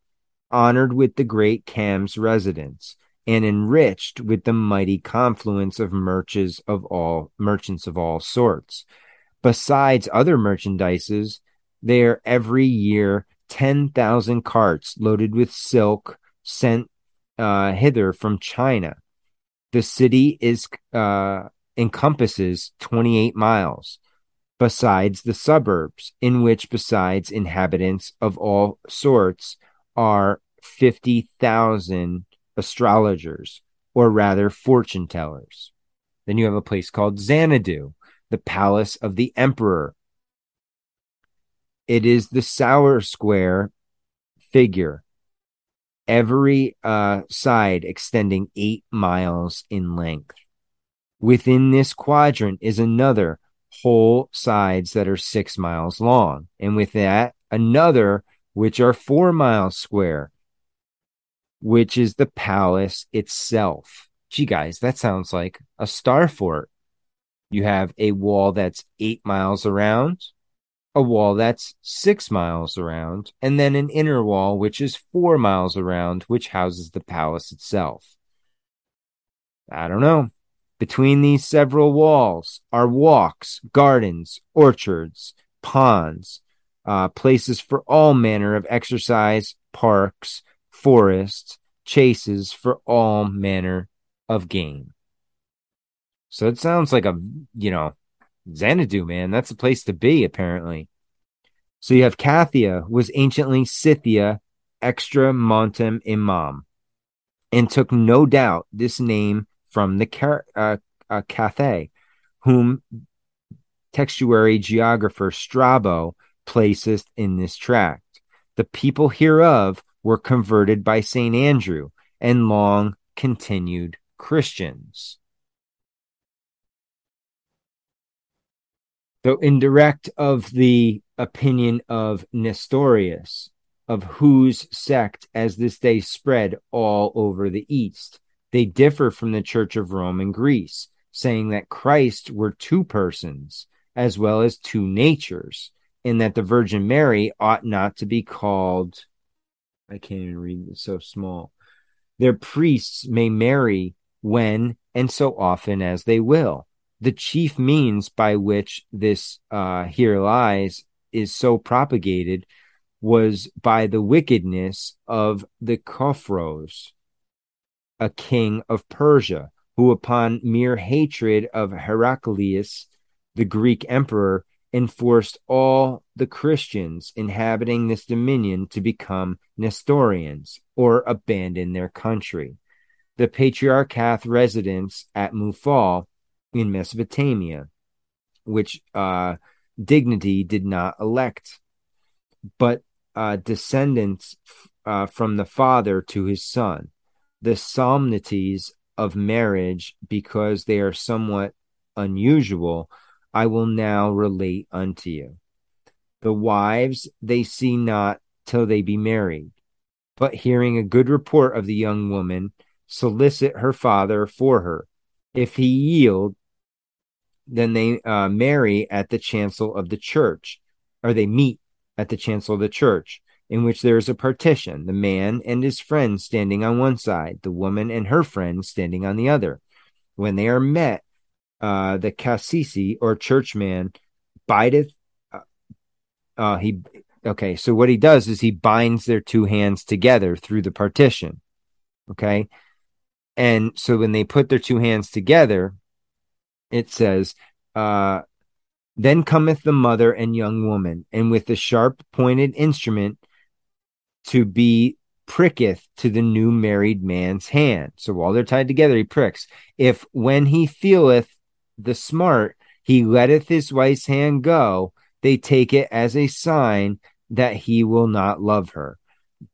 honored with the great Cam's residence, and enriched with the mighty confluence of merchants of all merchants of all sorts. Besides other merchandises, there every year ten thousand carts loaded with silk sent uh, hither from China. The city is uh, encompasses twenty-eight miles, besides the suburbs, in which, besides inhabitants of all sorts, are fifty thousand astrologers, or rather fortune tellers. Then you have a place called Xanadu, the palace of the emperor. It is the sour square figure, every uh, side extending eight miles in length. Within this quadrant is another whole sides that are six miles long, and with that another which are four miles square, which is the palace itself. Gee, guys, that sounds like a star fort. You have a wall that's eight miles around, a wall that's six miles around, and then an inner wall, which is four miles around, which houses the palace itself. I don't know. Between these several walls are walks, gardens, orchards, ponds, uh, places for all manner of exercise, parks, forests, chases for all manner of game. So it sounds like a, you know, Xanadu, man. That's a place to be, apparently. So you have Cathia, was anciently Scythia extra montem imam, and took no doubt this name from the Car- uh, uh, Cathay, whom textuary geographer Strabo placeth in this tract. The people hereof were converted by Saint Andrew, and long continued Christians. Though indirect of the opinion of Nestorius, of whose sect as this day spread all over the East, they differ from the Church of Rome and Greece, saying that Christ were two persons, as well as two natures, and that the Virgin Mary ought not to be called... I can't even read, it's so small. Their priests may marry when and so often as they will. The chief means by which this uh, here lies is so propagated was by the wickedness of the Khosrows, a king of Persia, who upon mere hatred of Heraclius, the Greek emperor, enforced all the Christians inhabiting this dominion to become Nestorians or abandon their country. The patriarch hath residence at Mufal in Mesopotamia, which uh, dignity did not elect, but uh, descendants uh, from the father to his son. The solemnities of marriage, because they are somewhat unusual, I will now relate unto you. The wives they see not till they be married, but hearing a good report of the young woman, solicit her father for her. If he yield, then they uh, marry at the chancel of the church, or they meet at the chancel of the church, in which there is a partition, the man and his friend standing on one side, the woman and her friend standing on the other. When they are met, Uh, the Kasisi or churchman bindeth. Uh, uh, he okay. So what he does is he binds their two hands together through the partition. Okay, and so when they put their two hands together, it says, uh, "Then cometh the mother and young woman, and with the sharp pointed instrument to be pricketh to the new married man's hand." So while they're tied together, he pricks. If when he feeleth the smart, he letteth his wife's hand go, they take it as a sign that he will not love her.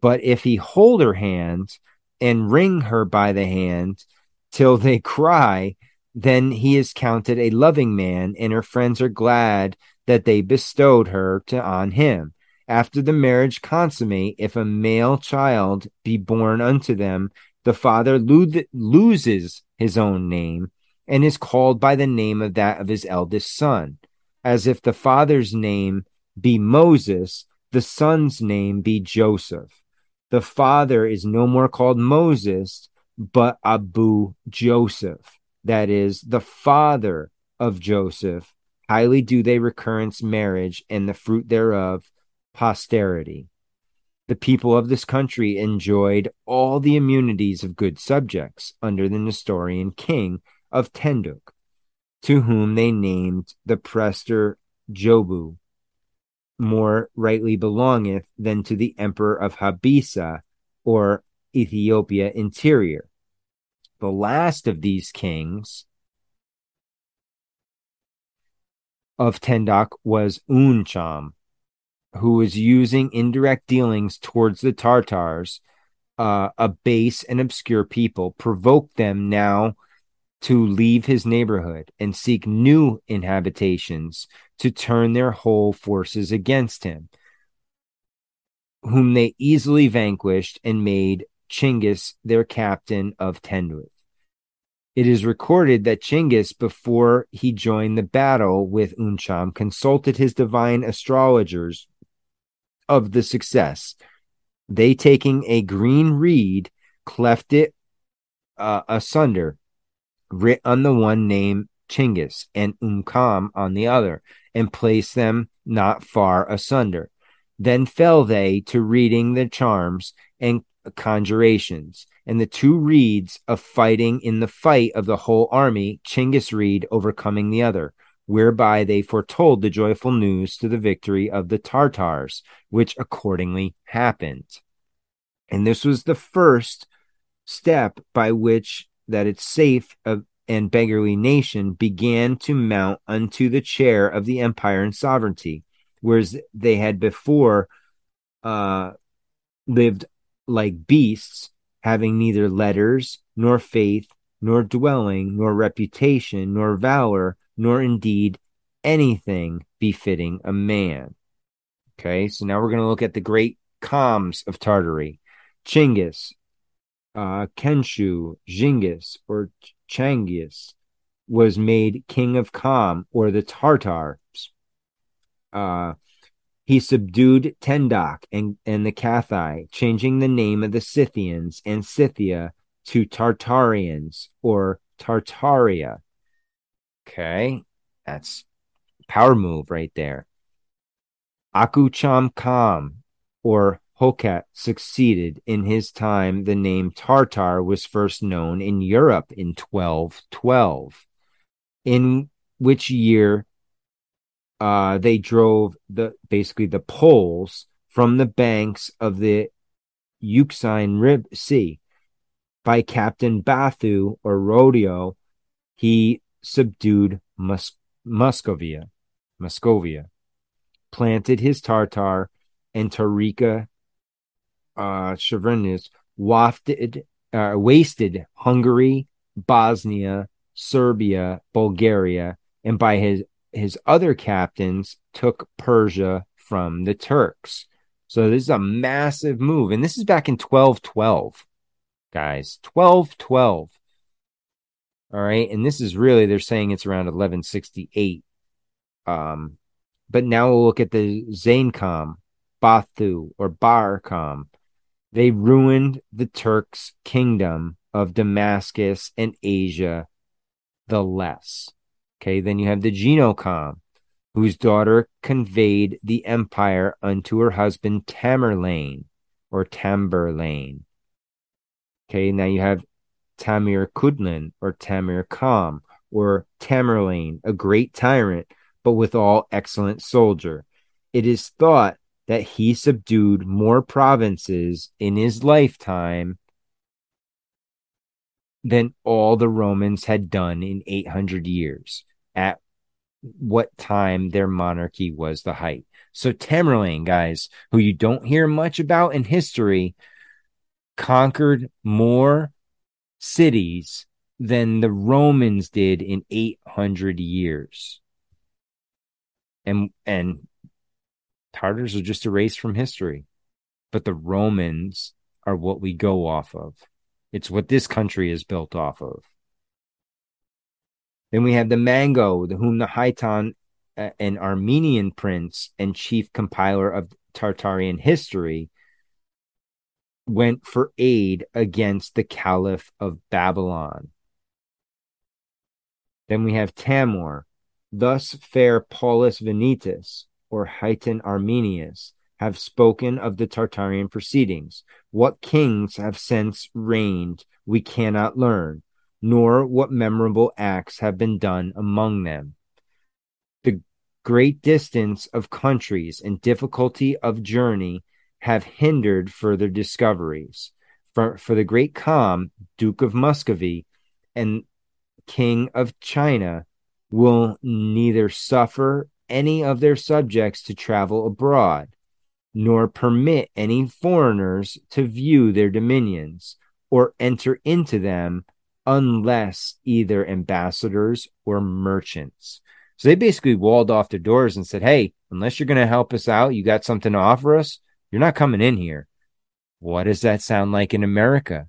But if he hold her hand and wring her by the hand till they cry, Then he is counted a loving man, and her friends are glad that they bestowed her to, on him. After the marriage consummate, if a male child be born unto them, the father lo- loses his own name and is called by the name of that of his eldest son. As if the father's name be Moses, the son's name be Joseph. The father is no more called Moses, but Abu Joseph, that is, the father of Joseph. Highly do they recurrence marriage and the fruit thereof, posterity. The people of this country enjoyed all the immunities of good subjects under the Nestorian king of Tenduk, to whom they named the Prester Jobu, more rightly belongeth than to the emperor of Habisa or Ethiopia interior. The last of these kings of Tenduk was Uncham, who was using indirect dealings towards the Tartars, uh, a base and obscure people, provoked them now to leave his neighborhood and seek new inhabitations to turn their whole forces against him, whom they easily vanquished and made Chinggis their captain of Tenduk. It is recorded that Chinggis, before he joined the battle with Uncham, consulted his divine astrologers of the success. They, taking a green reed, cleft it uh, asunder, writ on the one name Chinggis and Uncham on the other, and placed them not far asunder. Then fell they to reading the charms and conjurations, and the two reeds of fighting in the fight of the whole army, Chinggis' reed overcoming the other, whereby they foretold the joyful news to the victory of the Tartars, which accordingly happened. And this was the first step by which that its safe and beggarly nation began to mount unto the chair of the empire and sovereignty, whereas they had before uh, lived like beasts, having neither letters, nor faith, nor dwelling, nor reputation, nor valor, nor indeed anything befitting a man. Okay, so now we're going to look at the great Khams of Tartary. Chinggis, Uh, Kenshu, Chinggis, or Chinggis was made king of Kham, or the Tartars. Uh, he subdued Tendok and, and the Kathai, changing the name of the Scythians and Scythia to Tartarians, or Tartaria. Okay, that's power move right there. Akucham Kham, or Hoket, succeeded in his time. The name Tartar was first known in Europe in twelve twelve, in which year uh, they drove the basically the Poles from the banks of the Euxine Rib Sea. By Captain Bathu or Rodeo, he subdued Mus- Muscovia, Muscovia, planted his Tartar and Tarika Uh, Shevrenis, wafted, uh, wasted Hungary, Bosnia, Serbia, Bulgaria, and by his, his other captains took Persia from the Turks. So this is a massive move. And this is back in twelve twelve, guys. twelve twelve. All right. And this is really, they're saying it's around eleven sixty-eight. Um, but now we'll look at the Zainkam, Bathu, or Barkam. They ruined the Turks' kingdom of Damascus and Asia the less. Okay, then you have the Genocom, whose daughter conveyed the empire unto her husband Tamerlane, or Tamberlane. Okay, now you have Tamir Kudlin, or Tamir Kham, or Tamerlane, a great tyrant, but withal excellent soldier. It is thought that he subdued more provinces in his lifetime than all the Romans had done in eight hundred years, at what time their monarchy was the height. So Tamerlane, guys, who you don't hear much about in history, conquered more cities than the Romans did in eight hundred years. And and Tartars are just erased from history. But the Romans are what we go off of. It's what this country is built off of. Then we have the Mango, to whom the Khitan, uh, an Armenian prince and chief compiler of Tartarian history, went for aid against the Caliph of Babylon. Then we have Tamor, thus fair Paulus Venetus, or Khitan Armenius, have spoken of the Tartarian proceedings. What kings have since reigned, we cannot learn, nor what memorable acts have been done among them. The great distance of countries and difficulty of journey have hindered further discoveries. For, for the great Kham, Duke of Muscovy, and King of China, will neither suffer any of their subjects to travel abroad, nor permit any foreigners to view their dominions or enter into them unless either ambassadors or merchants. So they basically walled off their doors and said, hey, unless you're going to help us out, you got something to offer us, you're not coming in here. What does that sound like in America?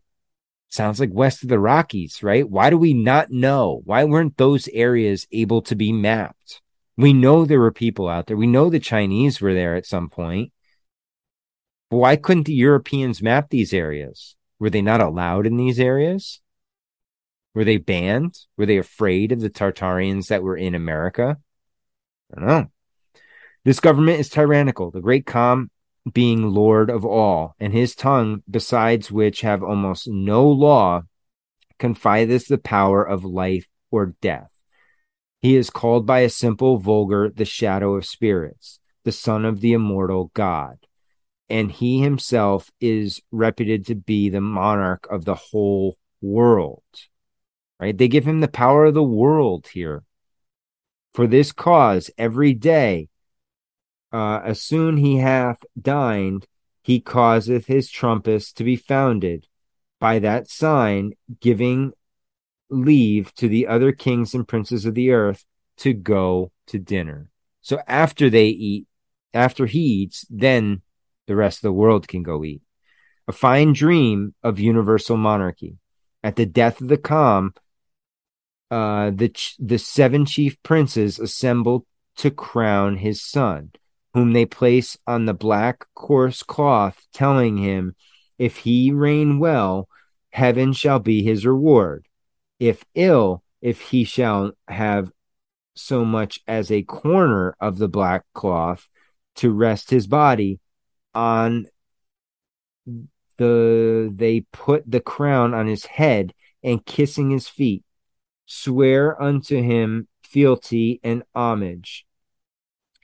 Sounds like west of the Rockies, right? Why do we not know? Why weren't those areas able to be mapped? We know there were people out there. We know the Chinese were there at some point. Why couldn't the Europeans map these areas? Were they not allowed in these areas? Were they banned? Were they afraid of the Tartarians that were in America? I don't know. This government is tyrannical, the great Kham being lord of all, and his tongue, besides which have almost no law, confideth the power of life or death. He is called by a simple vulgar the shadow of spirits, the son of the immortal God. And he himself is reputed to be the monarch of the whole world. Right? They give him the power of the world here. For this cause, every day, uh, as soon he hath dined, he causeth his trumpets to be founded, by that sign giving leave to the other kings and princes of the earth to go to dinner. So after they eat, after he eats, then the rest of the world can go eat. A fine dream of universal monarchy. At the death of the Kham, uh, the ch- the seven chief princes assembled to crown his son, whom they place on the black coarse cloth, telling him, if he reign well, heaven shall be his reward. If ill, if he shall have so much as a corner of the black cloth to rest his body, on the they put the crown on his head, and kissing his feet, swear unto him fealty and homage.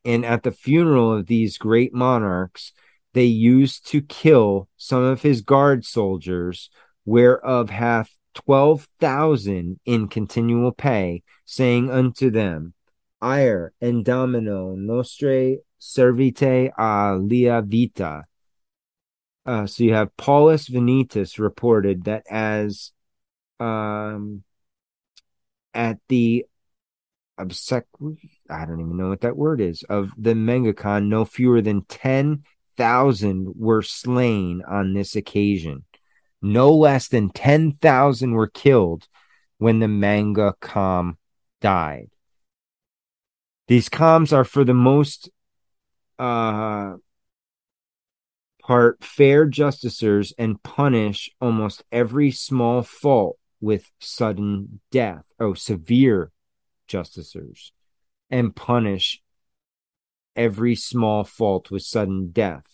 And at the funeral of these great monarchs, they used to kill some of his guard soldiers, whereof hath twelve thousand in continual pay, saying unto them, Ire and domino nostre servite a lia vita. Uh, so you have Paulus Venetus reported that as um, at the obsequi, I don't even know what that word is, of the Magogan, no fewer than ten thousand were slain on this occasion. No less than ten thousand were killed when the Magogan died. These Khams are for the most Uh, part fair justicers, and punish almost every small fault with sudden death. Oh, severe justicers, and punish every small fault with sudden death,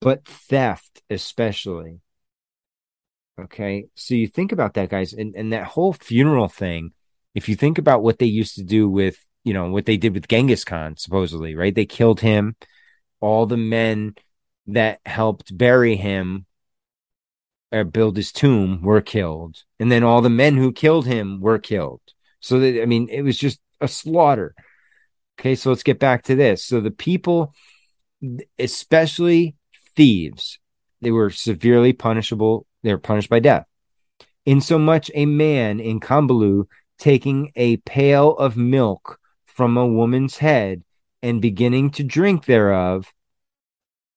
but theft especially. Okay, so you think about that, guys, and, and that whole funeral thing. If you think about what they used to do with, you know, what they did with Genghis Khan, supposedly, right? They killed him. All the men that helped bury him or build his tomb were killed. And then all the men who killed him were killed. So, that, I mean, it was just a slaughter. Okay, so let's get back to this. So the people, especially thieves, they were severely punishable. They were punished by death. insomuch a man in Cambalu taking a pail of milk from a woman's head and beginning to drink thereof,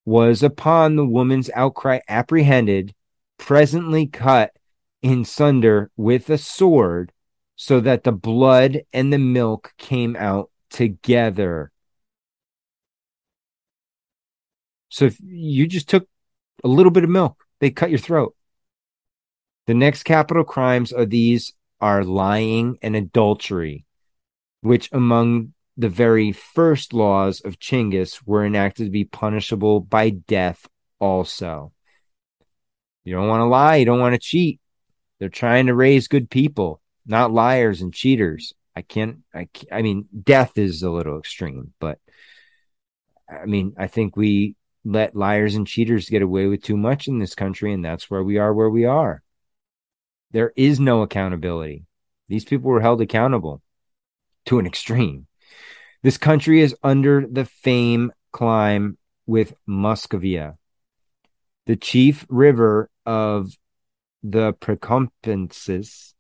was upon the woman's outcry apprehended, presently cut in sunder with a sword, so that the blood and the milk came out together. So if you just took a little bit of milk, they cut your throat. The next capital crimes are these are lying and adultery, which among the very first laws of Chinggis were enacted to be punishable by death also. You don't want to lie. You don't want to cheat. They're trying to raise good people, not liars and cheaters. I can't, I, can't, I mean, death is a little extreme, but I mean, I think we let liars and cheaters get away with too much in this country, and that's where we are where we are. There is no accountability. These people were held accountable to an extreme. This country is under the fame climb with Muscovia, the chief river of the Precopensis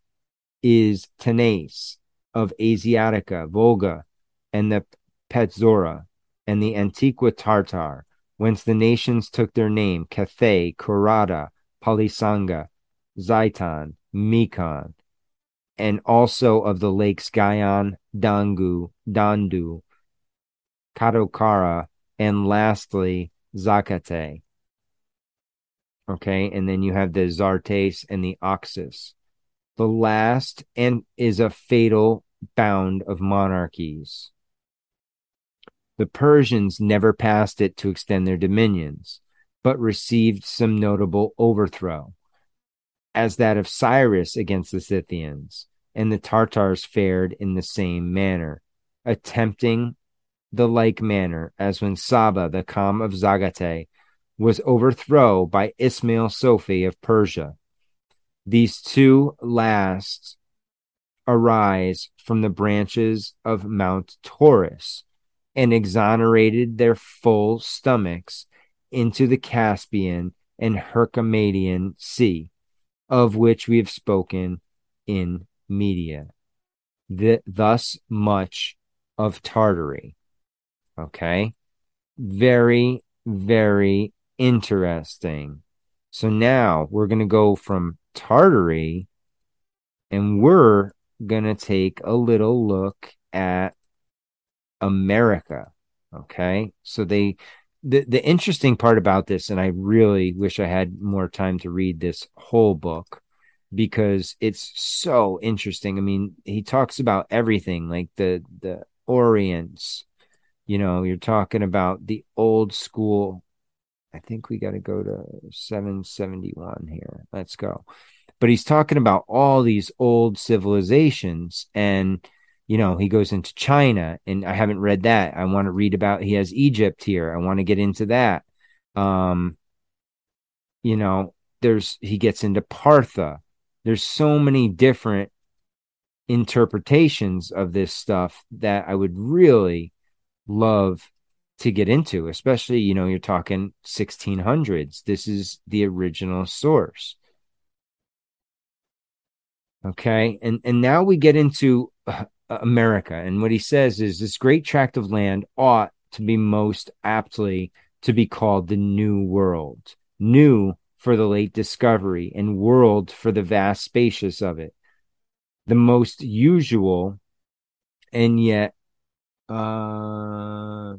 is Tanais, of Asiatica, Volga, and the Petzora, and the Antiqua Tartar, whence the nations took their name, Cathay, Korada, Polisanga, Zaitan, Mekon, and also of the lakes Gayan, Dangu, Dandu, Kadokara, and lastly, Zakate. Okay, and then you have the Zartes and the Oxus. The last and is a fatal bound of monarchies. The Persians never passed it to extend their dominions, but received some notable overthrow, as that of Cyrus against the Scythians, and the Tartars fared in the same manner, attempting the like manner as when Saba, the Kham of Zagate, was overthrown by Ismail Sofi of Persia. These two last arise from the branches of Mount Taurus, and exonerated their full stomachs into the Caspian and Hercomedian Sea, of which we have spoken in Media. The, thus much of Tartary. Okay? Very, very interesting. So now we're going to go from Tartary, and we're going to take a little look at America. Okay, so they the, the interesting part about this, and I really wish I had more time to read this whole book because it's so interesting. I mean, he talks about everything, like the the Orients, you know, you're talking about the old school. I think we got to go to seven seventy-one here. Let's go. But he's talking about all these old civilizations, and you know, he goes into China, and I haven't read that. I want to read about, he has Egypt here. I want to get into that. Um, you know, there's, he gets into Partha. There's so many different interpretations of this stuff that I would really love to get into, especially, you know, you're talking sixteen hundreds. This is the original source. Okay. And, and now we get into uh, America. And what he says is this great tract of land ought to be most aptly to be called the New World. New for the late discovery, and world for the vast spacious of it. The most usual, and yet uh,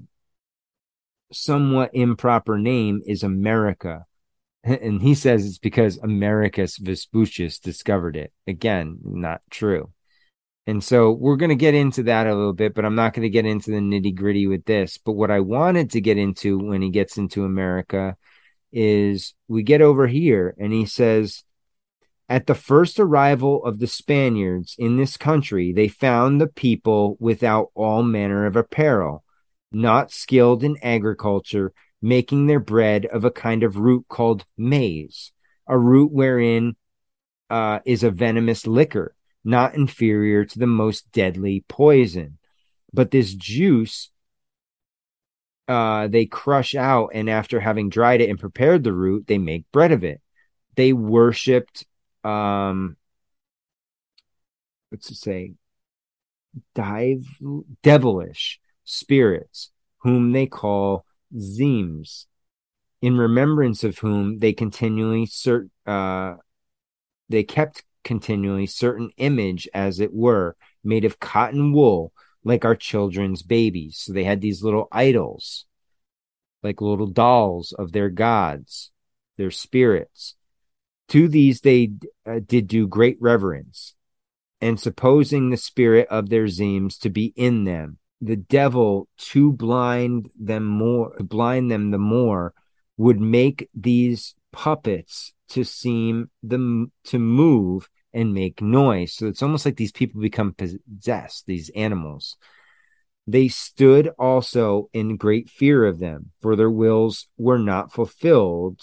somewhat improper name is America. And he says it's because Americus Vespucius discovered it. Again, not true. And so we're going to get into that a little bit, but I'm not going to get into the nitty gritty with this. But what I wanted to get into when he gets into America is we get over here, and he says, at the first arrival of the Spaniards in this country, they found the people without all manner of apparel, not skilled in agriculture, making their bread of a kind of root called maize, a root wherein uh, is a venomous liquor, not inferior to the most deadly poison. But this juice uh, they crush out, and after having dried it and prepared the root, they make bread of it. They worshipped um, what's it say? Dive, devilish spirits, whom they call Zemes, in remembrance of whom they continually cert, uh, they kept continually certain image, as it were, made of cotton wool, like our children's babies. So they had these little idols, like little dolls of their gods, their spirits. To these they uh, did do great reverence, and supposing the spirit of their Zemes to be in them, the devil, to blind them more, to blind them the more, would make these puppets to seem the to move and make noise. So it's almost like these people become possessed, these animals. They stood also in great fear of them, for their wills were not fulfilled.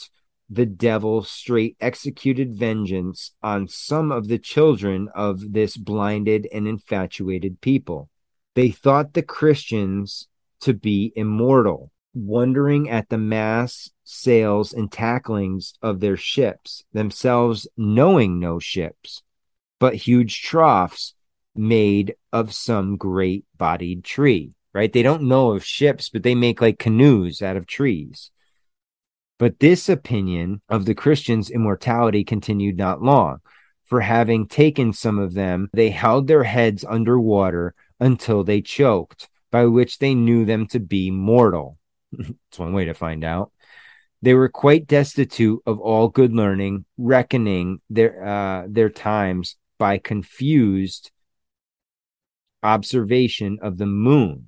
The devil straight executed vengeance on some of the children of this blinded and infatuated people. They thought the Christians to be immortal, wondering at the mass sails and tacklings of their ships, themselves knowing no ships, but huge troughs made of some great-bodied tree, right? They don't know of ships, but they make like canoes out of trees. But this opinion of the Christians' immortality continued not long, for having taken some of them, they held their heads under water until they choked, by which they knew them to be mortal. That's one way to find out. They were quite destitute of all good learning, reckoning their uh, their times by confused observation of the moon,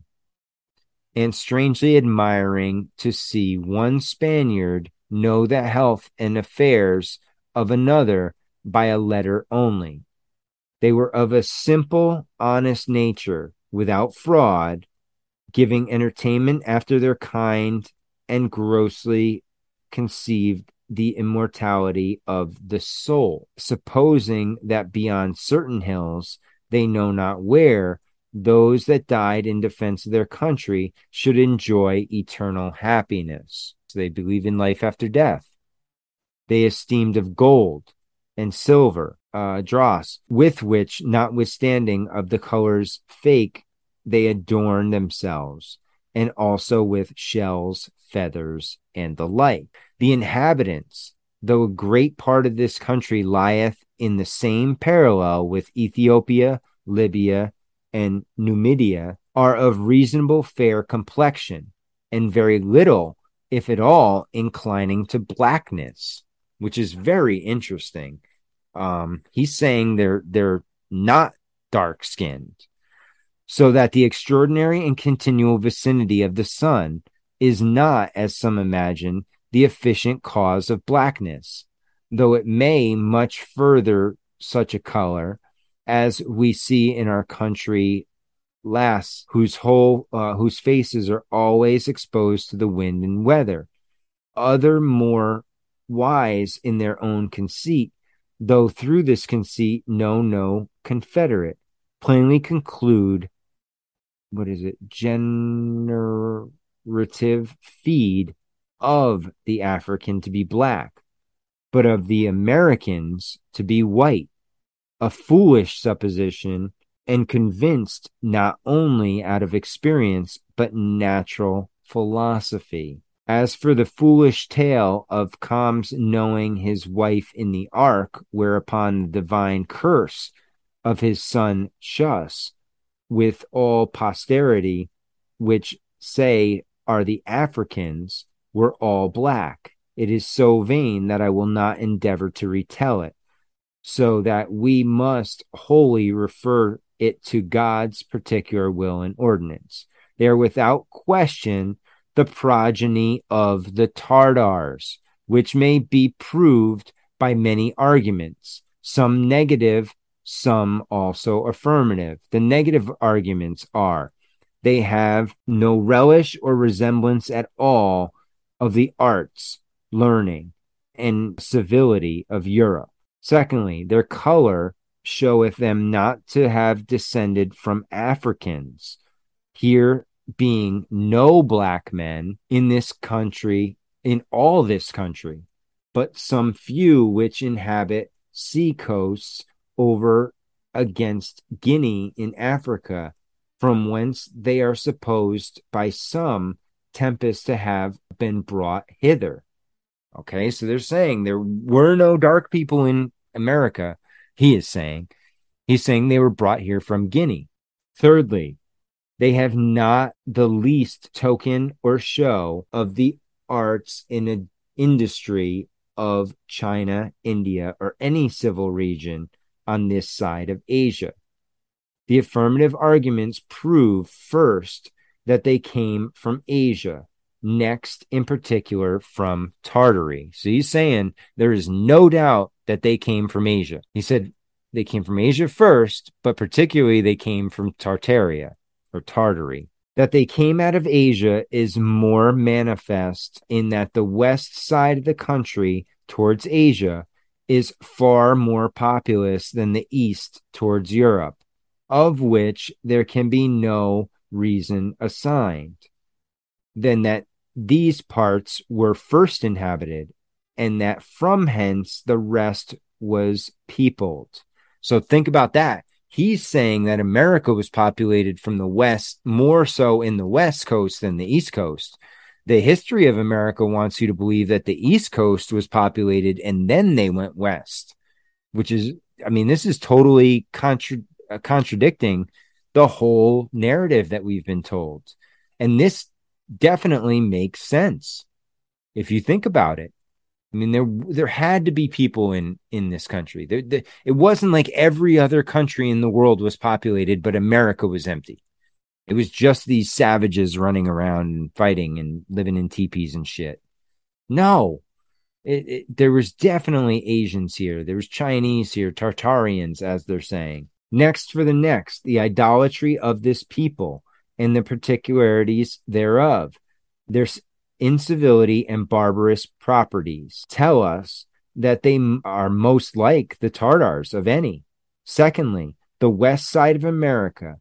and strangely admiring to see one Spaniard know the health and affairs of another by a letter only. They were of a simple, honest nature, without fraud, giving entertainment after their kind, and grossly conceived the immortality of the soul, supposing that beyond certain hills, they know not where, those that died in defense of their country should enjoy eternal happiness. So they believe in life after death. They esteemed of gold and silver, uh, dross, with which, notwithstanding of the colors fake, they adorn themselves, and also with shells, feathers, and the like. The inhabitants, though a great part of this country lieth in the same parallel with Ethiopia, Libya, and Numidia, are of reasonable fair complexion, and very little, if at all, inclining to blackness, which is very interesting. Um, he's saying they're they're not dark-skinned, so that the extraordinary and continual vicinity of the sun is not, as some imagine, the efficient cause of blackness, though it may much further such a color, as we see in our country lass, whose whole uh, whose faces are always exposed to the wind and weather. Other more wise in their own conceit, though through this conceit know no confederate, plainly conclude, what is it, generative feed of the African to be black, but of the Americans to be white, a foolish supposition, and convinced not only out of experience, but natural philosophy. As for the foolish tale of Com's knowing his wife in the ark, whereupon the divine curse of his son Shus, with all posterity, which say are the Africans, were all black, it is so vain that I will not endeavor to retell it, so that we must wholly refer it to God's particular will and ordinance. They are without question the progeny of the Tartars, which may be proved by many arguments, some negative, some also affirmative. The negative arguments are, they have no relish or resemblance at all of the arts, learning, and civility of Europe. Secondly, their color showeth them not to have descended from Africans, here being no black men in this country, in all this country, but some few which inhabit sea coasts over against Guinea in Africa, from whence they are supposed by some tempests to have been brought hither. Okay, so they're saying there were no dark people in America, he is saying. He's saying they were brought here from Guinea. Thirdly, they have not the least token or show of the arts in an industry of China, India, or any civil region on this side of Asia. The affirmative arguments prove first that they came from Asia, next in particular from Tartary. So he's saying there is no doubt that they came from Asia. He said they came from Asia first, but particularly they came from Tartaria or Tartary. That they came out of Asia is more manifest in that the west side of the country towards Asia is far more populous than the east towards Europe, of which there can be no reason assigned, than that these parts were first inhabited, and that from hence the rest was peopled. So think about that. He's saying that America was populated from the west, more so in the west coast than the east coast. The history of America wants you to believe that the east coast was populated and then they went west, which is, I mean, this is totally contra- uh, contradicting the whole narrative that we've been told. And this definitely makes sense if you think about it. I mean, there there had to be people in, in this country. There, there, it wasn't like every other country in the world was populated, but America was empty. It was just these savages running around and fighting and living in teepees and shit. No, it, it, there was definitely Asians here. There was Chinese here, Tartarians, as they're saying. Next for the next, the idolatry of this people and the particularities thereof. There's incivility and barbarous properties tell us that they are most like the Tartars of any. Secondly, the west side of America,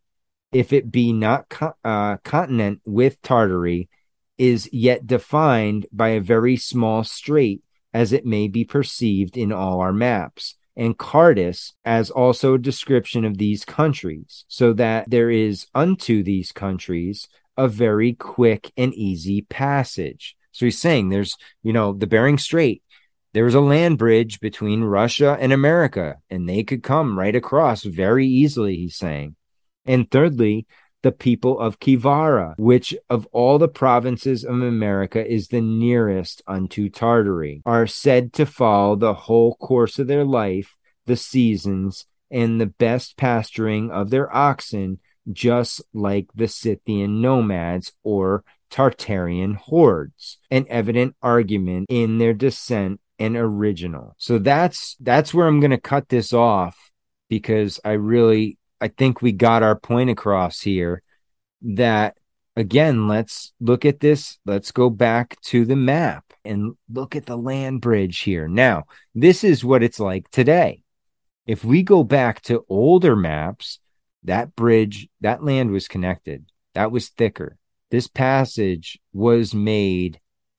if it be not co- uh, continent with Tartary, is yet defined by a very small strait, as it may be perceived in all our maps, and Cardus as also a description of these countries, so that there is unto these countries a very quick and easy passage. So he's saying there's, you know, the Bering Strait. There was a land bridge between Russia and America, and they could come right across very easily, he's saying. And thirdly, the people of Kivara, which of all the provinces of America is the nearest unto Tartary, are said to follow the whole course of their life, the seasons, and the best pasturing of their oxen, just like the Scythian nomads or Tartarian hordes, an evident argument in their descent and original. So that's that's where I'm going to cut this off, because I really, I think we got our point across here that, again, let's look at this. Let's go back to the map and look at the land bridge here. Now, this is what it's like today. If we go back to older maps, that bridge, that land was connected. That was thicker. This passage was made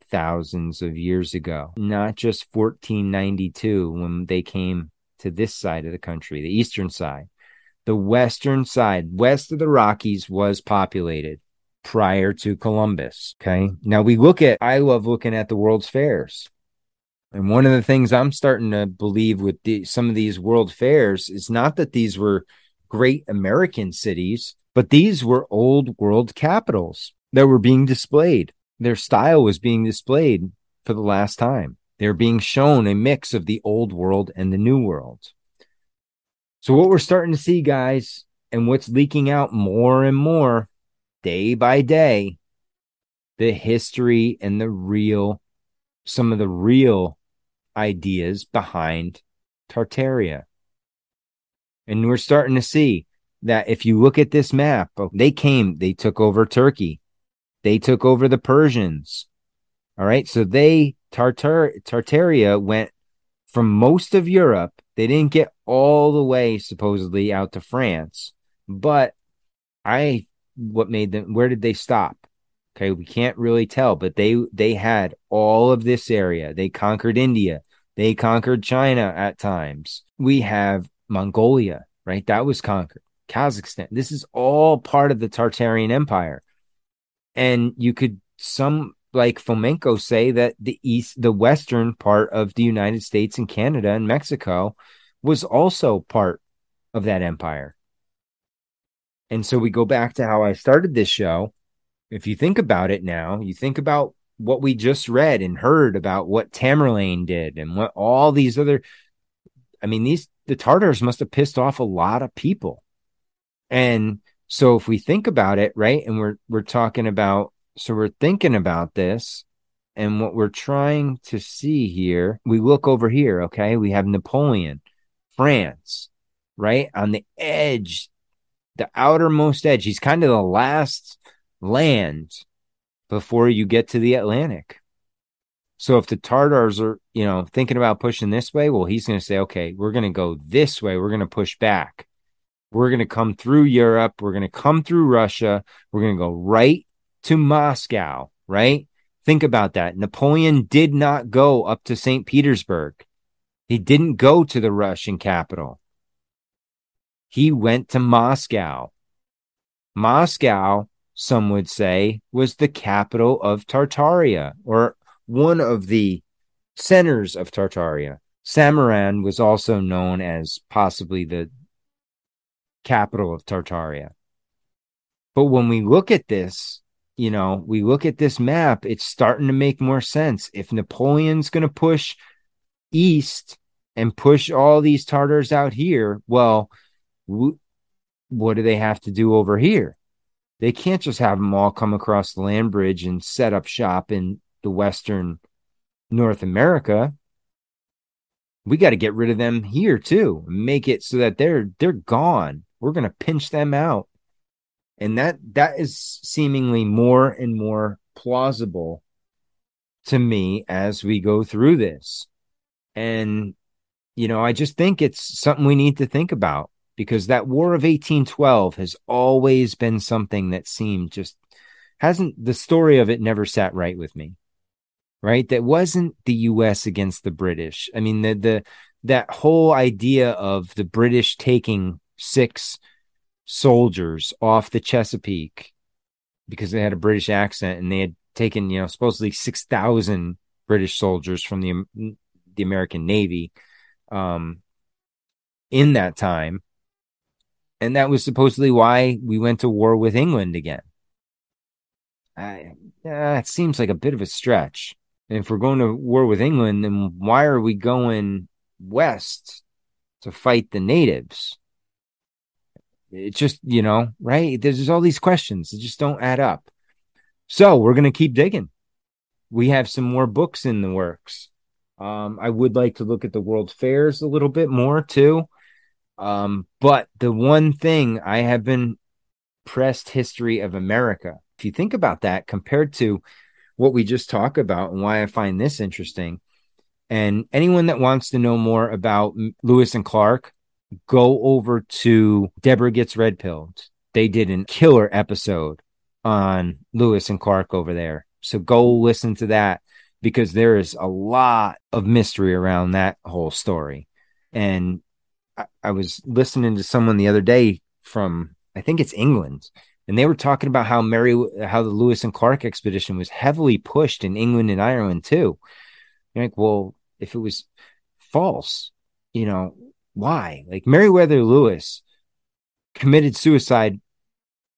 thousands of years ago, not just fourteen ninety-two when they came to this side of the country, the eastern side. The western side, west of the Rockies, was populated prior to Columbus. Okay. Now we look at, I love looking at the World's Fairs. And one of the things I'm starting to believe with the, some of these World Fairs is not that these were great American cities, but these were old world capitals that were being displayed. Their style was being displayed for the last time. They're being shown a mix of the old world and the new world. So what we're starting to see, guys, and what's leaking out more and more day by day, the history and the real, some of the real ideas behind Tartaria. And we're starting to see that if you look at this map, they came, they took over Turkey. They took over the Persians. All right. So they, Tartar, Tartaria went from most of Europe. They didn't get all the way supposedly out to France, but I, what made them, where did they stop? Okay. We can't really tell, but they, they had all of this area. They conquered India. They conquered China at times. We have Mongolia, right? That was conquered. Kazakhstan. This is all part of the Tartarian Empire. And you could, some like Fomenko, say that the east, the western part of the United States and Canada and Mexico was also part of that empire. And so we go back to how I started this show. If you think about it now, you think about what we just read and heard about what Tamerlane did and what all these other, I mean, these, the Tartars must have pissed off a lot of people. And so if we think about it, right, and we're we're talking about, so we're thinking about this and what we're trying to see here, we look over here, okay, we have Napoleon, France, right, on the edge, the outermost edge. He's kind of the last land before you get to the Atlantic. So if the Tartars are, you know, thinking about pushing this way, well, he's going to say, okay, we're going to go this way. We're going to push back. We're going to come through Europe. We're going to come through Russia. We're going to go right to Moscow, right? Think about that. Napoleon did not go up to Saint Petersburg. He didn't go to the Russian capital. He went to Moscow. Moscow, some would say, was the capital of Tartaria, or one of the centers of Tartaria. Samaran was also known as possibly the capital of Tartaria. But when we look at this, you know, we look at this map, it's starting to make more sense. If Napoleon's going to push east and push all these Tartars out here, well, w- what do they have to do over here? They can't just have them all come across the land bridge and set up shop in the Western North America. We got to get rid of them here too. Make it so that they're they're gone. We're going to pinch them out. And that that is seemingly more and more plausible to me as we go through this. And, you know, I just think it's something we need to think about, because that War of eighteen twelve has always been something that seemed just hasn't, the story of it never sat right with me, right? That wasn't the U S against the British. I mean, the, the, that whole idea of the British taking six soldiers off the Chesapeake because they had a British accent, and they had taken, you know, supposedly six thousand British soldiers from the, the American Navy um, in that time. And that was supposedly why we went to war with England again. I, uh, it seems like a bit of a stretch. And if we're going to war with England, then why are we going west to fight the natives? It just, you know, right? There's just all these questions that just don't add up. So we're going to keep digging. We have some more books in the works. Um, I would like to look at the World Fairs a little bit more too. Um, but the one thing I have been pressed, history of America. If you think about that compared to what we just talked about and why I find this interesting, and anyone that wants to know more about Lewis and Clark, go over to Deborah Gets Red Pilled. They did a killer episode on Lewis and Clark over there. So go listen to that, because there is a lot of mystery around that whole story. And I was listening to someone the other day from, I think it's England, and they were talking about how Mary, how the Lewis and Clark expedition was heavily pushed in England and Ireland too. You're like, well, if it was false, you know, why? Like Meriwether Lewis committed suicide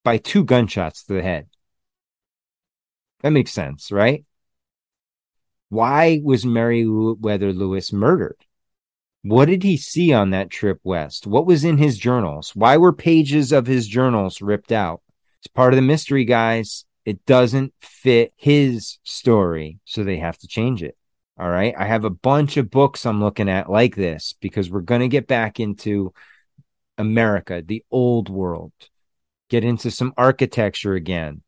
by two gunshots to the head. That makes sense, right? Why was Meriwether Lewis murdered? What did he see on that trip west? What was in his journals? Why were pages of his journals ripped out? It's part of the mystery, guys. It doesn't fit his story, so they have to change it. All right. I have a bunch of books I'm looking at like this, because we're going to get back into America, the old world, get into some architecture again.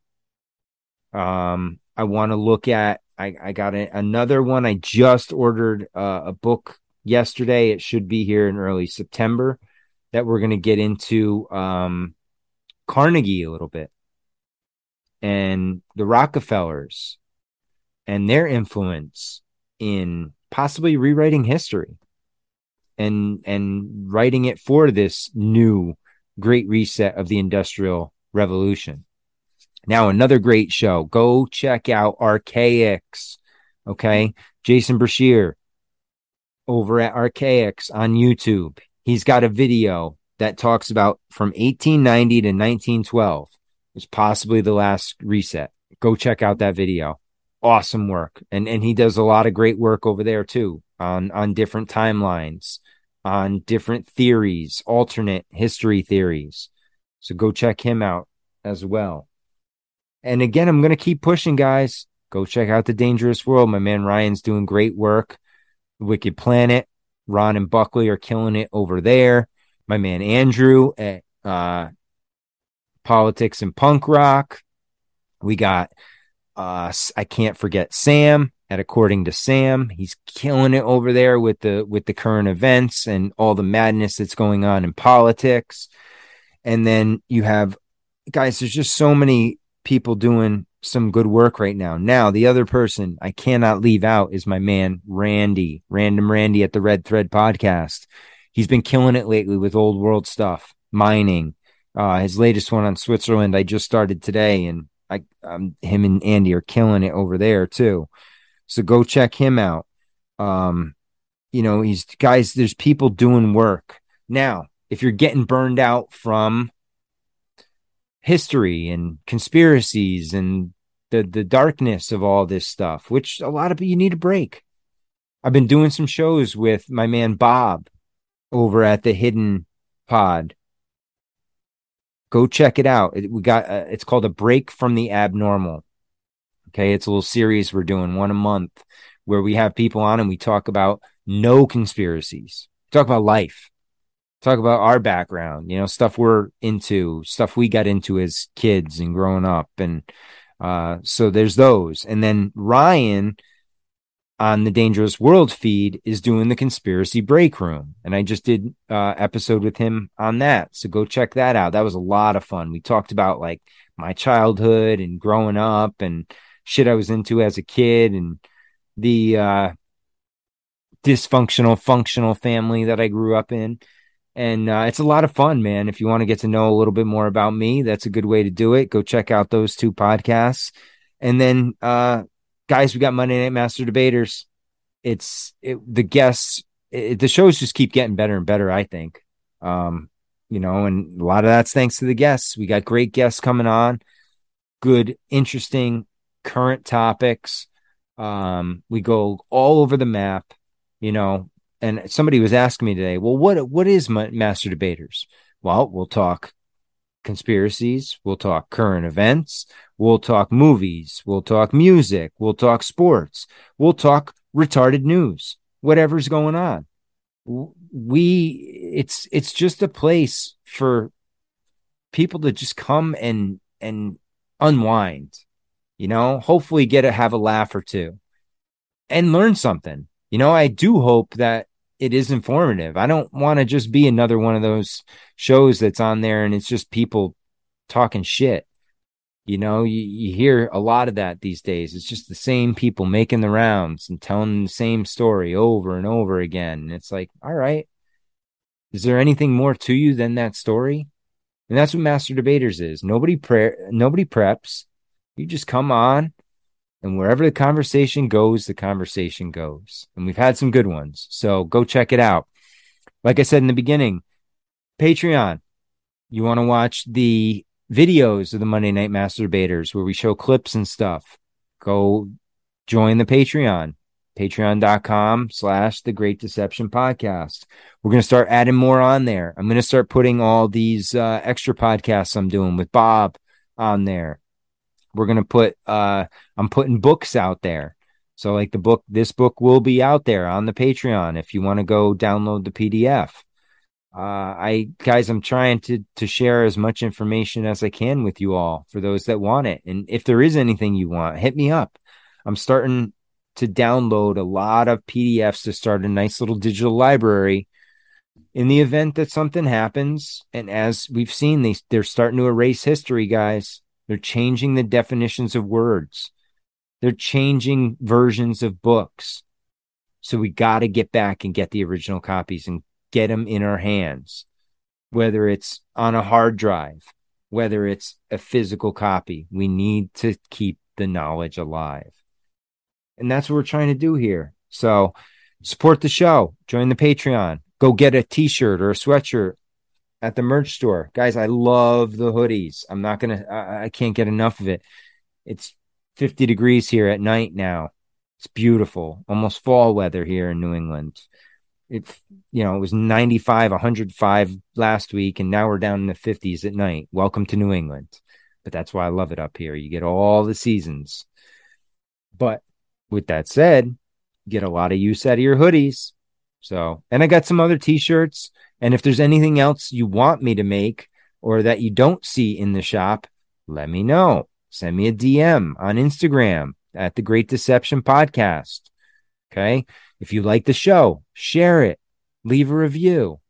Um, I want to look at, I, I got a, another one. I just ordered uh, a book yesterday. It should be here in early September, that we're going to get into um, Carnegie a little bit, and the Rockefellers and their influence in possibly rewriting history and and writing it for this new great reset of the Industrial Revolution. Now, another great show. Go check out Archaics. Okay. Jason Brashear over at Archaics on YouTube. He's got a video that talks about from eighteen ninety to nineteen twelve. It's possibly the last reset. Go check out that video. Awesome work. And and he does a lot of great work over there too on, on different timelines, on different theories, alternate history theories. So go check him out as well. And again, I'm going to keep pushing, guys. Go check out The Dangerous World. My man Ryan's doing great work. Wicked Planet. Ron and Buckley are killing it over there. My man Andrew at uh, Politics and Punk Rock. We got, uh, I can't forget Sam at According to Sam. He's killing it over there with the with the current events and all the madness that's going on in politics. And then you have, guys, there's just so many people doing some good work right now. Now, the other person I cannot leave out is my man, Randy, Random Randy at the Red Thread Podcast. He's been killing it lately with old world stuff, mining. Uh, his latest one on Switzerland, I just started today, and I, um, him and Andy are killing it over there too. So go check him out. Um, you know, he's guys, there's people doing work. Now, if you're getting burned out from history and conspiracies and the the darkness of all this stuff, which a lot of you need a break. I've been doing some shows with my man Bob over at the Hidden Pod. Go check it out. It, we got uh, it's called A Break from the Abnormal. Okay, it's a little series we're doing one a month where we have people on and we talk about no conspiracies. Talk about life. Talk about our background, you know, stuff we're into, stuff we got into as kids and growing up. And uh, so there's those. And then Ryan on the Dangerous World feed is doing the Conspiracy Break Room. And I just did an uh, episode with him on that. So go check that out. That was a lot of fun. We talked about like my childhood and growing up and shit I was into as a kid and the uh, dysfunctional, functional family that I grew up in. And uh, it's a lot of fun, man. If you want to get to know a little bit more about me, that's a good way to do it. Go check out those two podcasts. And then, uh, guys, we got Monday Night Master Debaters. It's it, the guests, it, the shows just keep getting better and better, I think. Um, you know, and a lot of that's thanks to the guests. We got great guests coming on, good, interesting, current topics. Um, we go all over the map, you know. And somebody was asking me today, well, what what is Master Debaters? Well, we'll talk conspiracies. We'll talk current events. We'll talk movies. We'll talk music. We'll talk sports. We'll talk retarded news, whatever's going on. We it's it's just a place for people to just come and and unwind, you know, hopefully get to have a laugh or two and learn something. You know, I do hope that it is informative. I don't want to just be another one of those shows that's on there and it's just people talking shit. You know, you, you hear a lot of that these days. It's just the same people making the rounds and telling the same story over and over again. And it's like, all right, is there anything more to you than that story? And that's what Master Debaters is. Nobody pre- nobody preps. You just come on. And wherever the conversation goes, the conversation goes. And we've had some good ones. So go check it out. Like I said in the beginning, Patreon. You want to watch the videos of the Monday Night Master Debaters where we show clips and stuff. Go join the Patreon. Patreon.com slash The Great Deception Podcast. We're going to start adding more on there. I'm going to start putting all these uh, extra podcasts I'm doing with Bob on there. We're going to put, uh, I'm putting books out there. So like the book, this book will be out there on the Patreon. If you want to go download the P D F, uh, I guys, I'm trying to, to share as much information as I can with you all for those that want it. And if there is anything you want, hit me up. I'm starting to download a lot of P D Fs to start a nice little digital library in the event that something happens. And as we've seen, they, they're starting to erase history, guys. They're changing the definitions of words. They're changing versions of books. So we got to get back and get the original copies and get them in our hands, whether it's on a hard drive, whether it's a physical copy. We need to keep the knowledge alive. And that's what we're trying to do here. So support the show. Join the Patreon. Go get a t-shirt or a sweatshirt at the merch store. Guys, I love the hoodies. I'm not going to, I can't get enough of it. It's fifty degrees here at night now. It's beautiful. Almost fall weather here in New England. It, you know, it was ninety-five, one oh five last week, and now we're down in the fifties at night. Welcome to New England. But that's why I love it up here. You get all the seasons. But with that said, get a lot of use out of your hoodies. So, and I got some other t-shirts. And if there's anything else you want me to make or that you don't see in the shop, let me know. Send me a D M on Instagram at The Great Deception Podcast. Okay. If you like the show, share it, leave a review.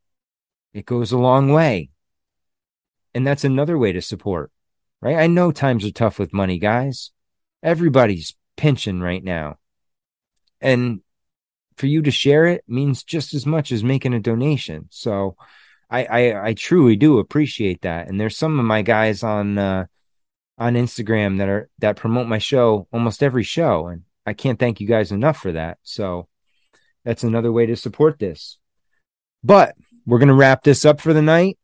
It goes a long way. And that's another way to support, right? I know times are tough with money, guys. Everybody's pinching right now. And for you to share it means just as much as making a donation. So I, I, I truly do appreciate that. And there's some of my guys on uh, on Instagram that are that promote my show almost every show. And I can't thank you guys enough for that. So that's another way to support this. But we're going to wrap this up for the night.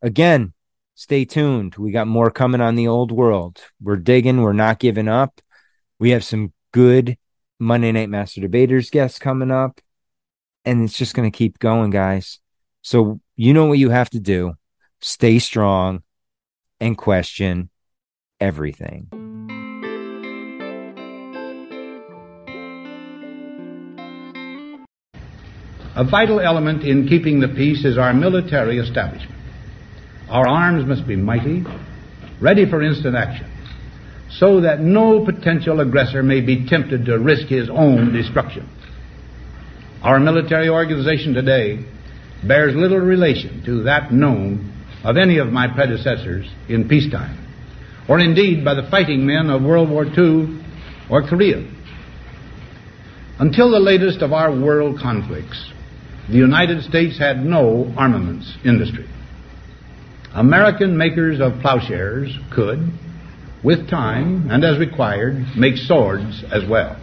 Again, stay tuned. We got more coming on the old world. We're digging. We're not giving up. We have some good Monday Night Master Debaters guests coming up, and it's just going to keep going, guys. So you know what you have to do. Stay strong and question everything. A vital element in keeping the peace is our military establishment. Our arms must be mighty, ready for instant action, so that no potential aggressor may be tempted to risk his own destruction. Our military organization today bears little relation to that known of any of my predecessors in peacetime, or indeed by the fighting men of World War Two or Korea. Until the latest of our world conflicts, the United States had no armaments industry. American makers of plowshares could, with time and as required, make swords as well.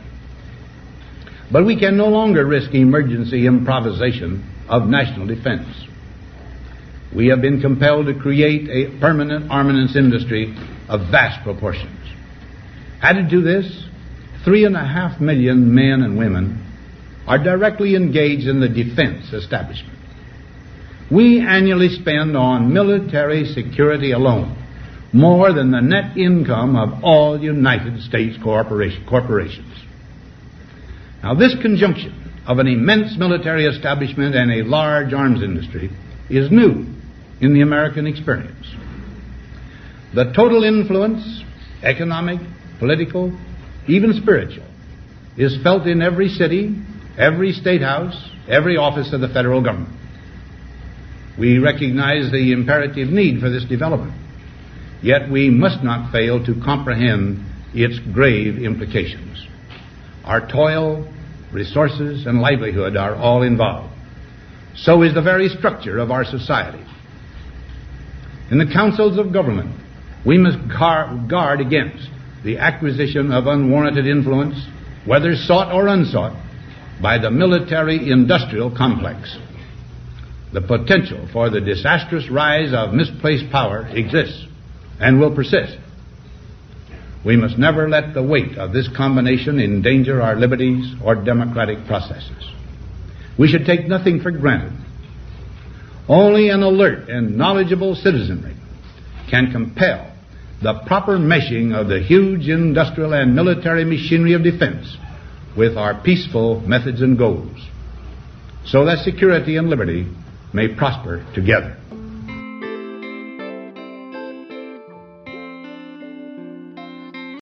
But we can no longer risk emergency improvisation of national defense. We have been compelled to create a permanent armaments industry of vast proportions. Added to this, three and a half million men and women are directly engaged in the defense establishment. We annually spend on military security alone more than the net income of all United States corporation, corporations. Now, this conjunction of an immense military establishment and a large arms industry is new in the American experience. The total influence, economic, political, even spiritual, is felt in every city, every state house, every office of the federal government. We recognize the imperative need for this development. Yet we must not fail to comprehend its grave implications. Our toil, resources, and livelihood are all involved. So is the very structure of our society. In the councils of government, we must guard against the acquisition of unwarranted influence, whether sought or unsought, by the military-industrial complex. The potential for the disastrous rise of misplaced power exists and will persist. We must never let the weight of this combination endanger our liberties or democratic processes. We should take nothing for granted. Only an alert and knowledgeable citizenry can compel the proper meshing of the huge industrial and military machinery of defense with our peaceful methods and goals, so that security and liberty may prosper together.